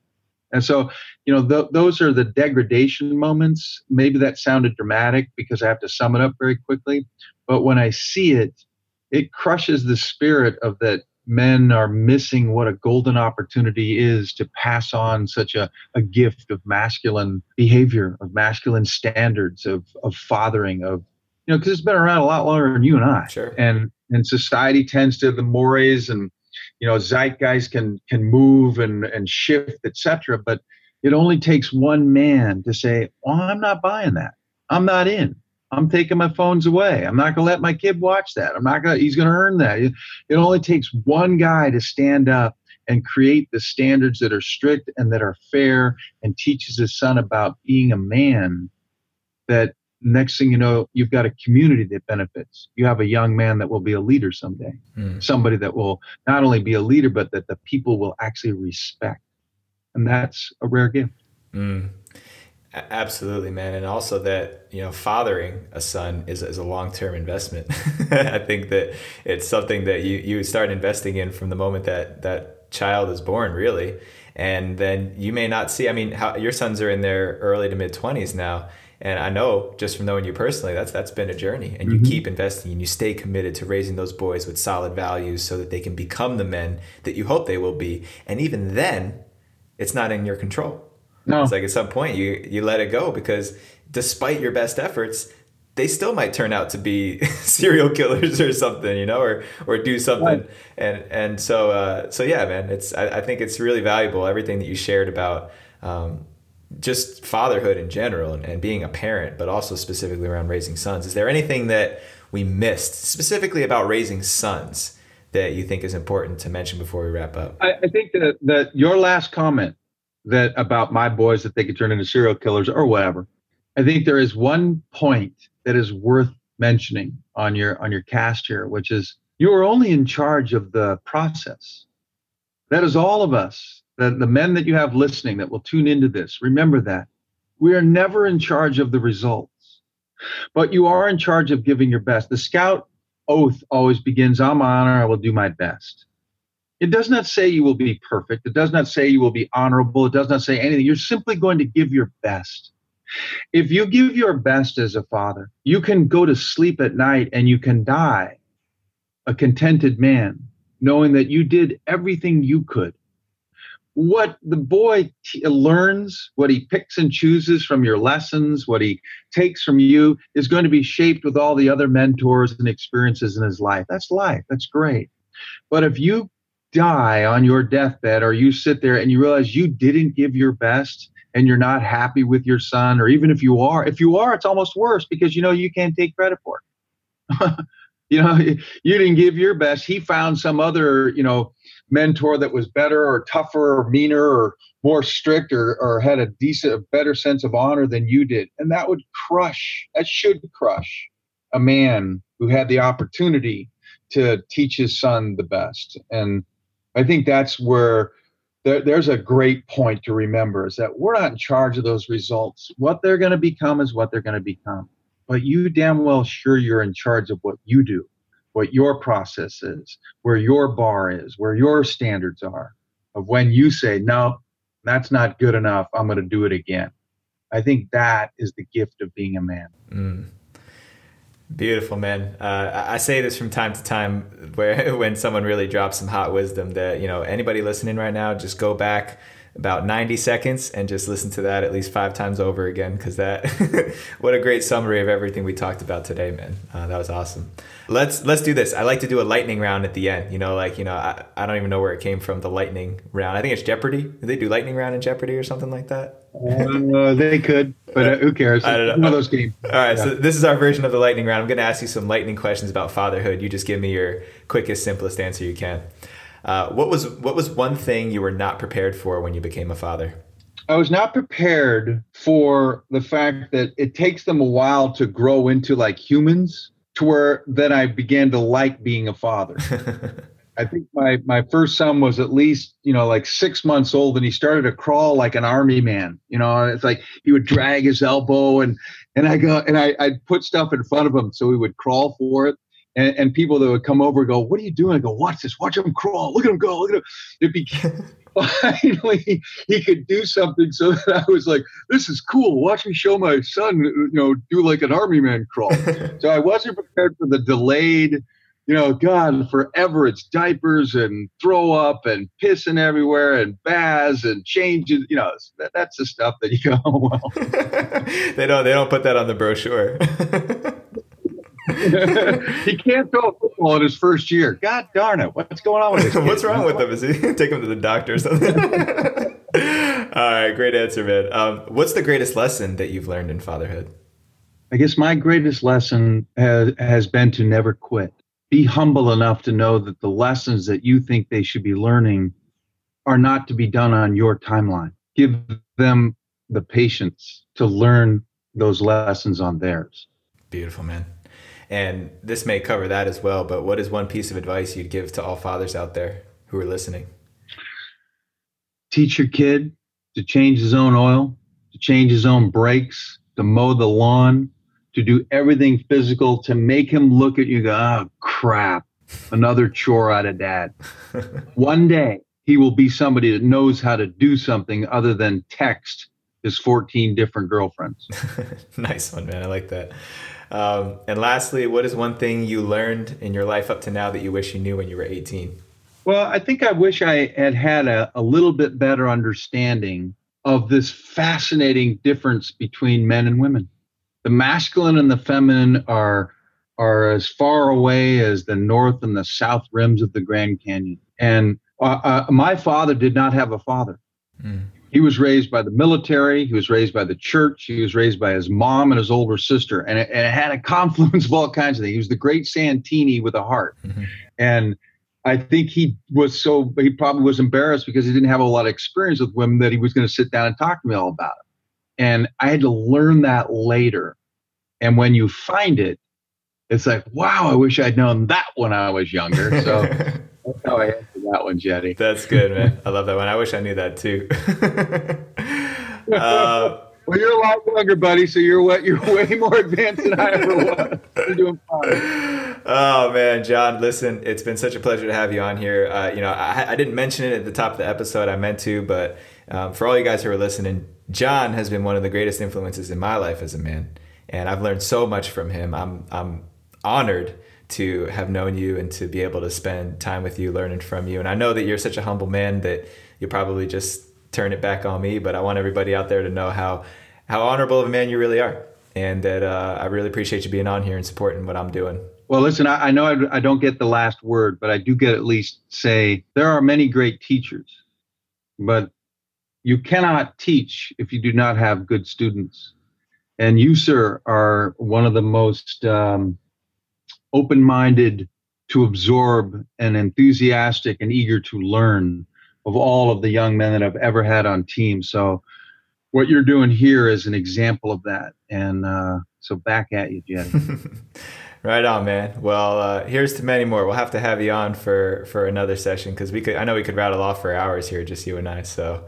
And so, those are the degradation moments. Maybe that sounded dramatic because I have to sum it up very quickly. But when I see it, it crushes the spirit of that men are missing what a golden opportunity is to pass on such a gift of masculine behavior, of masculine standards, of fathering, of, because it's been around a lot longer than you and I. Sure. And society tends to, the mores and, zeitgeist can move and shift, etc. But it only takes one man to say, well, I'm not buying that. I'm not in. I'm taking my phones away. I'm not going to let my kid watch that. He's going to earn that. It only takes one guy to stand up and create the standards that are strict and that are fair, and teaches his son about being a man, that next thing you know, you've got a community that benefits. You have a young man that will be a leader someday, somebody that will not only be a leader, but that the people will actually respect. And that's a rare gift. Mm. Absolutely, man. And also that, fathering a son is a long-term investment. I think that it's something that you start investing in from the moment that child is born, really. And then you may not see, I mean, how, your sons are in their early to mid 20s now. And I know just from knowing you personally, that's been a journey, and you keep investing and you stay committed to raising those boys with solid values so that they can become the men that you hope they will be. And even then, it's not in your control. No. It's like at some point you let it go, because despite your best efforts, they still might turn out to be serial killers or something, you know, or do something. Right. And so yeah, man, it's, I think it's really valuable, everything that you shared about, just fatherhood in general and being a parent, but also specifically around raising sons. Is there anything that we missed specifically about raising sons that you think is important to mention before we wrap up? I think that your last comment that about my boys, that they could turn into serial killers or whatever. I think there is one point that is worth mentioning on your cast here, which is you are only in charge of the process. That is all of us. The men that you have listening that will tune into this, remember that. We are never in charge of the results, but you are in charge of giving your best. The scout oath always begins, "I'm honor, I will do my best." It does not say you will be perfect. It does not say you will be honorable. It does not say anything. You're simply going to give your best. If you give your best as a father, you can go to sleep at night and you can die a contented man, knowing that you did everything you could. What the boy learns, what he picks and chooses from your lessons, what he takes from you is going to be shaped with all the other mentors and experiences in his life. That's life. That's great. But if you die on your deathbed, or you sit there and you realize you didn't give your best, and you're not happy with your son, or even if you are, it's almost worse, because you know you can't take credit for it. You know, you didn't give your best. He found some other, you know, mentor that was better or tougher or meaner or more strict or had a better sense of honor than you did. And that should crush a man who had the opportunity to teach his son the best. And I think that's where there's a great point to remember, is that we're not in charge of those results. What they're going to become is what they're going to become. But you damn well sure you're in charge of what you do, what your process is, where your bar is, where your standards are, of when you say, "No, that's not good enough. I'm going to do it again." I think that is the gift of being a man. Mm. Beautiful, man. I say this from time to time when someone really drops some hot wisdom, that, you know, anybody listening right now, just go back about 90 seconds and just listen to that at least 5 times over again, because that what a great summary of everything we talked about today, man. That was awesome. Let's do this. I like to do a lightning round at the end. You know, like, you know, I don't even know where it came from, the lightning round. I think it's Jeopardy. Do they do lightning round in Jeopardy or something like that? They could, but who cares? I don't know. One of those games. All right, yeah. So this is our version of the lightning round. I'm going to ask you some lightning questions about fatherhood. You just give me your quickest, simplest answer you can. What was one thing you were not prepared for when you became a father? I was not prepared for the fact that it takes them a while to grow into like humans, to where then I began to like being a father. I think my first son was at least, you know, like 6 months old, and he started to crawl like an army man. You know, it's like he would drag his elbow, and I go, and I'd put stuff in front of him so he would crawl for it. And people that would come over and go, "What are you doing?" I go, "Watch this, watch him crawl. Look at him go, look at him." It became, finally, he could do something so that I was like, "This is cool. Watch me show my son, you know, do like an army man crawl." So I wasn't prepared for the delayed, you know, God, forever it's diapers and throw up and pissing everywhere and baths and changes. You know, that's the stuff that you go, "Oh, well." They don't put that on the brochure. He can't throw a football in his first year. God darn it. What's going on with him? What's wrong with him? Is he take him to the doctor or something? All right. Great answer, man. What's the greatest lesson that you've learned in fatherhood? I guess my greatest lesson has been to never quit. Be humble enough to know that the lessons that you think they should be learning are not to be done on your timeline. Give them the patience to learn those lessons on theirs. Beautiful, man. And this may cover that as well, but what is one piece of advice you'd give to all fathers out there who are listening? Teach your kid to change his own oil, to change his own brakes, to mow the lawn, to do everything physical, to make him look at you and go, "Oh, crap, another chore out of dad." One day, he will be somebody that knows how to do something other than text his 14 different girlfriends. Nice one, man. I like that. And lastly, what is one thing you learned in your life up to now that you wish you knew when you were 18? Well, I think I wish I had had a little bit better understanding of this fascinating difference between men and women. The masculine and the feminine are as far away as the north and the south rims of the Grand Canyon. And my father did not have a father. Mm. He was raised by the military. He was raised by the church. He was raised by his mom and his older sister. And it had a confluence of all kinds of things. He was the great Santini with a heart. Mm-hmm. And I think he probably was embarrassed because he didn't have a lot of experience with women that he was going to sit down and talk to me all about it. And I had to learn that later. And when you find it, it's like, wow, I wish I'd known that when I was younger. So that's how I answered that one, Jetty. That's good, man. I love that one. I wish I knew that too. Well, you're a lot younger, buddy. So you're way more advanced than I ever was. You're doing fine. Oh man, John, listen, it's been such a pleasure to have you on here. I didn't mention it at the top of the episode. I meant to, but for all you guys who are listening, John has been one of the greatest influences in my life as a man, and I've learned so much from him. I'm honored to have known you and to be able to spend time with you, learning from you. And I know that you're such a humble man that you probably just turn it back on me, but I want everybody out there to know how honorable of a man you really are, and that I really appreciate you being on here and supporting what I'm doing. Well, listen, I know I don't get the last word, but I do get at least say there are many great teachers, but you cannot teach if you do not have good students. And you, sir, are one of the most open-minded to absorb and enthusiastic and eager to learn of all of the young men that I've ever had on team. So what you're doing here is an example of that. And so back at you, Jetty. Right on, man. Well, here's to many more. We'll have to have you on for another session because I know we could rattle off for hours here, just you and I. So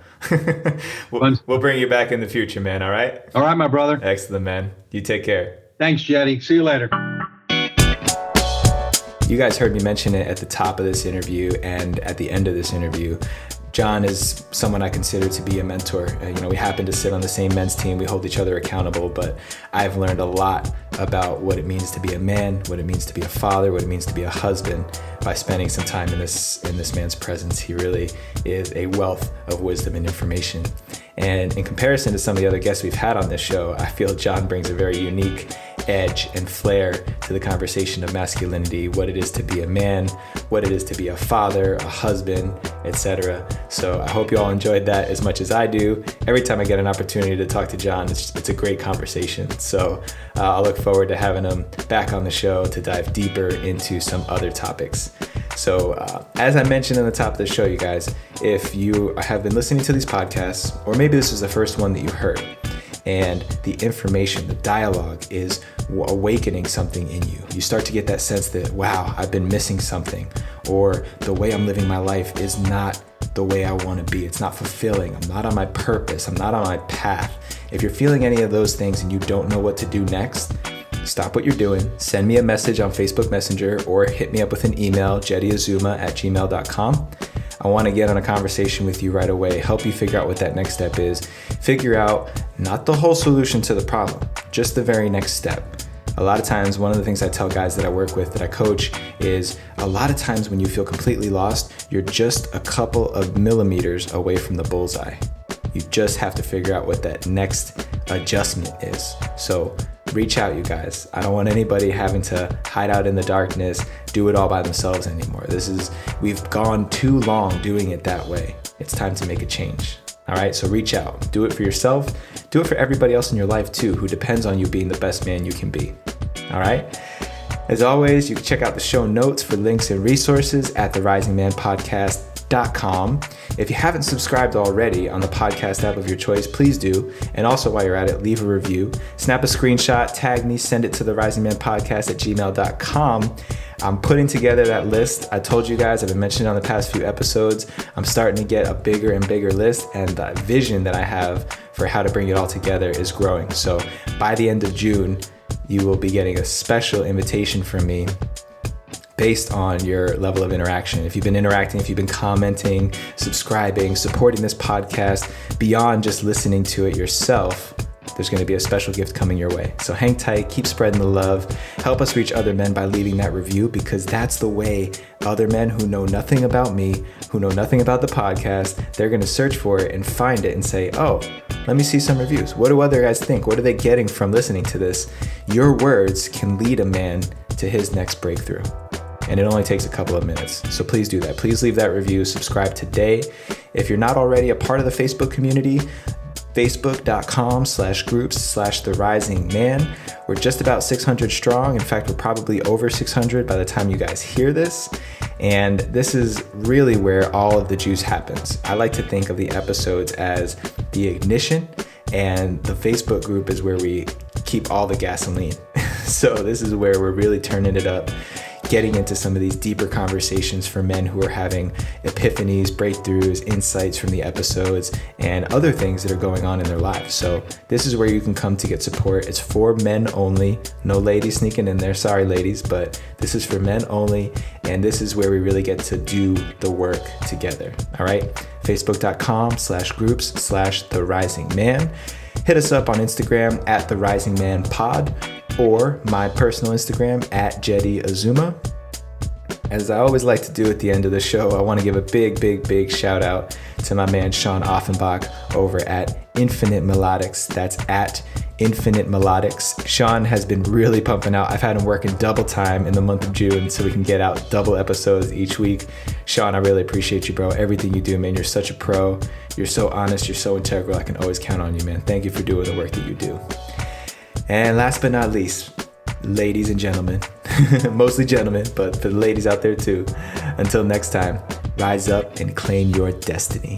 we'll bring you back in the future, man. All right? All right, my brother. Excellent, man. You take care. Thanks, Jetty. See you later. You guys heard me mention it at the top of this interview and at the end of this interview. John is someone I consider to be a mentor. We happen to sit on the same men's team. We hold each other accountable, but I've learned a lot about what it means to be a man, what it means to be a father, what it means to be a husband by spending some time in this man's presence. He really is a wealth of wisdom and information. And in comparison to some of the other guests we've had on this show, I feel John brings a very unique edge and flair to the conversation of masculinity, what it is to be a man, what it is to be a father, a husband, etc. So I hope you all enjoyed that as much as I do. Every time I get an opportunity to talk to John, it's a great conversation. So I look forward to having him back on the show to dive deeper into some other topics. So as I mentioned in the top of the show, you guys, if you have been listening to these podcasts, or maybe this is the first one that you heard, and the information, the dialogue is awakening something in you. You start to get that sense that, wow, I've been missing something, or the way I'm living my life is not the way I want to be. It's not fulfilling. I'm not on my purpose. I'm not on my path. If you're feeling any of those things and you don't know what to do next, stop what you're doing. Send me a message on Facebook Messenger or hit me up with an email, jettyazuma@gmail.com. I want to get on a conversation with you right away, help you figure out what that next step is, figure out not the whole solution to the problem, just the very next step. A lot of times, one of the things I tell guys that I work with, that I coach, is a lot of times when you feel completely lost, you're just a couple of millimeters away from the bullseye. You just have to figure out what that next adjustment is. So reach out, you guys. I don't want anybody having to hide out in the darkness, do it all by themselves anymore. We've gone too long doing it that way. It's time to make a change. All right, so reach out, do it for yourself, do it for everybody else in your life too, who depends on you being the best man you can be. All right. As always, you can check out the show notes for links and resources at the risingmanpodcast.com. If you haven't subscribed already on the podcast app of your choice, please do. And also while you're at it, leave a review, snap a screenshot, tag me, send it to the risingmanpodcast@gmail.com. I'm putting together that list. I told you guys, I've been mentioning on the past few episodes, I'm starting to get a bigger and bigger list, and the vision that I have for how to bring it all together is growing. So by the end of June, you will be getting a special invitation from me based on your level of interaction. If you've been interacting, if you've been commenting, subscribing, supporting this podcast, beyond just listening to it yourself, there's going to be a special gift coming your way. So hang tight, keep spreading the love, help us reach other men by leaving that review, because that's the way other men who know nothing about me, who know nothing about the podcast, they're going to search for it and find it and say, oh, let me see some reviews. What do other guys think? What are they getting from listening to this? Your words can lead a man to his next breakthrough. And it only takes a couple of minutes. So please do that. Please leave that review. Subscribe today. If you're not already a part of the Facebook community, facebook.com/groups/therisingman. We're just about 600 strong. In fact, we're probably over 600 by the time you guys hear this. And this is really where all of the juice happens. I like to think of the episodes as the ignition, and the Facebook group is where we keep all the gasoline. So this is where we're really turning it up, getting into some of these deeper conversations for men who are having epiphanies, breakthroughs, insights from the episodes, and other things that are going on in their lives. So this is where you can come to get support. It's for men only. No ladies sneaking in there. Sorry, ladies, but this is for men only. And this is where we really get to do the work together. All right. Facebook.com/groups/therisingman. Hit us up on Instagram at therisingmanpod, or my personal Instagram at Jetty Azuma. As I always like to do at the end of the show, I want to give a big shout out to my man Sean Offenbach over at Infinite Melodics. That's at Infinite Melodics. Sean has been really pumping out. I've had him working double time in the month of June so we can get out double episodes each week. Sean, I really appreciate you, bro. Everything you do, man. You're such a pro. You're so honest. You're so integral. I can always count on you, man. Thank you for doing the work that you do. And last but not least, ladies and gentlemen, mostly gentlemen, but for the ladies out there too, until next time, rise up and claim your destiny.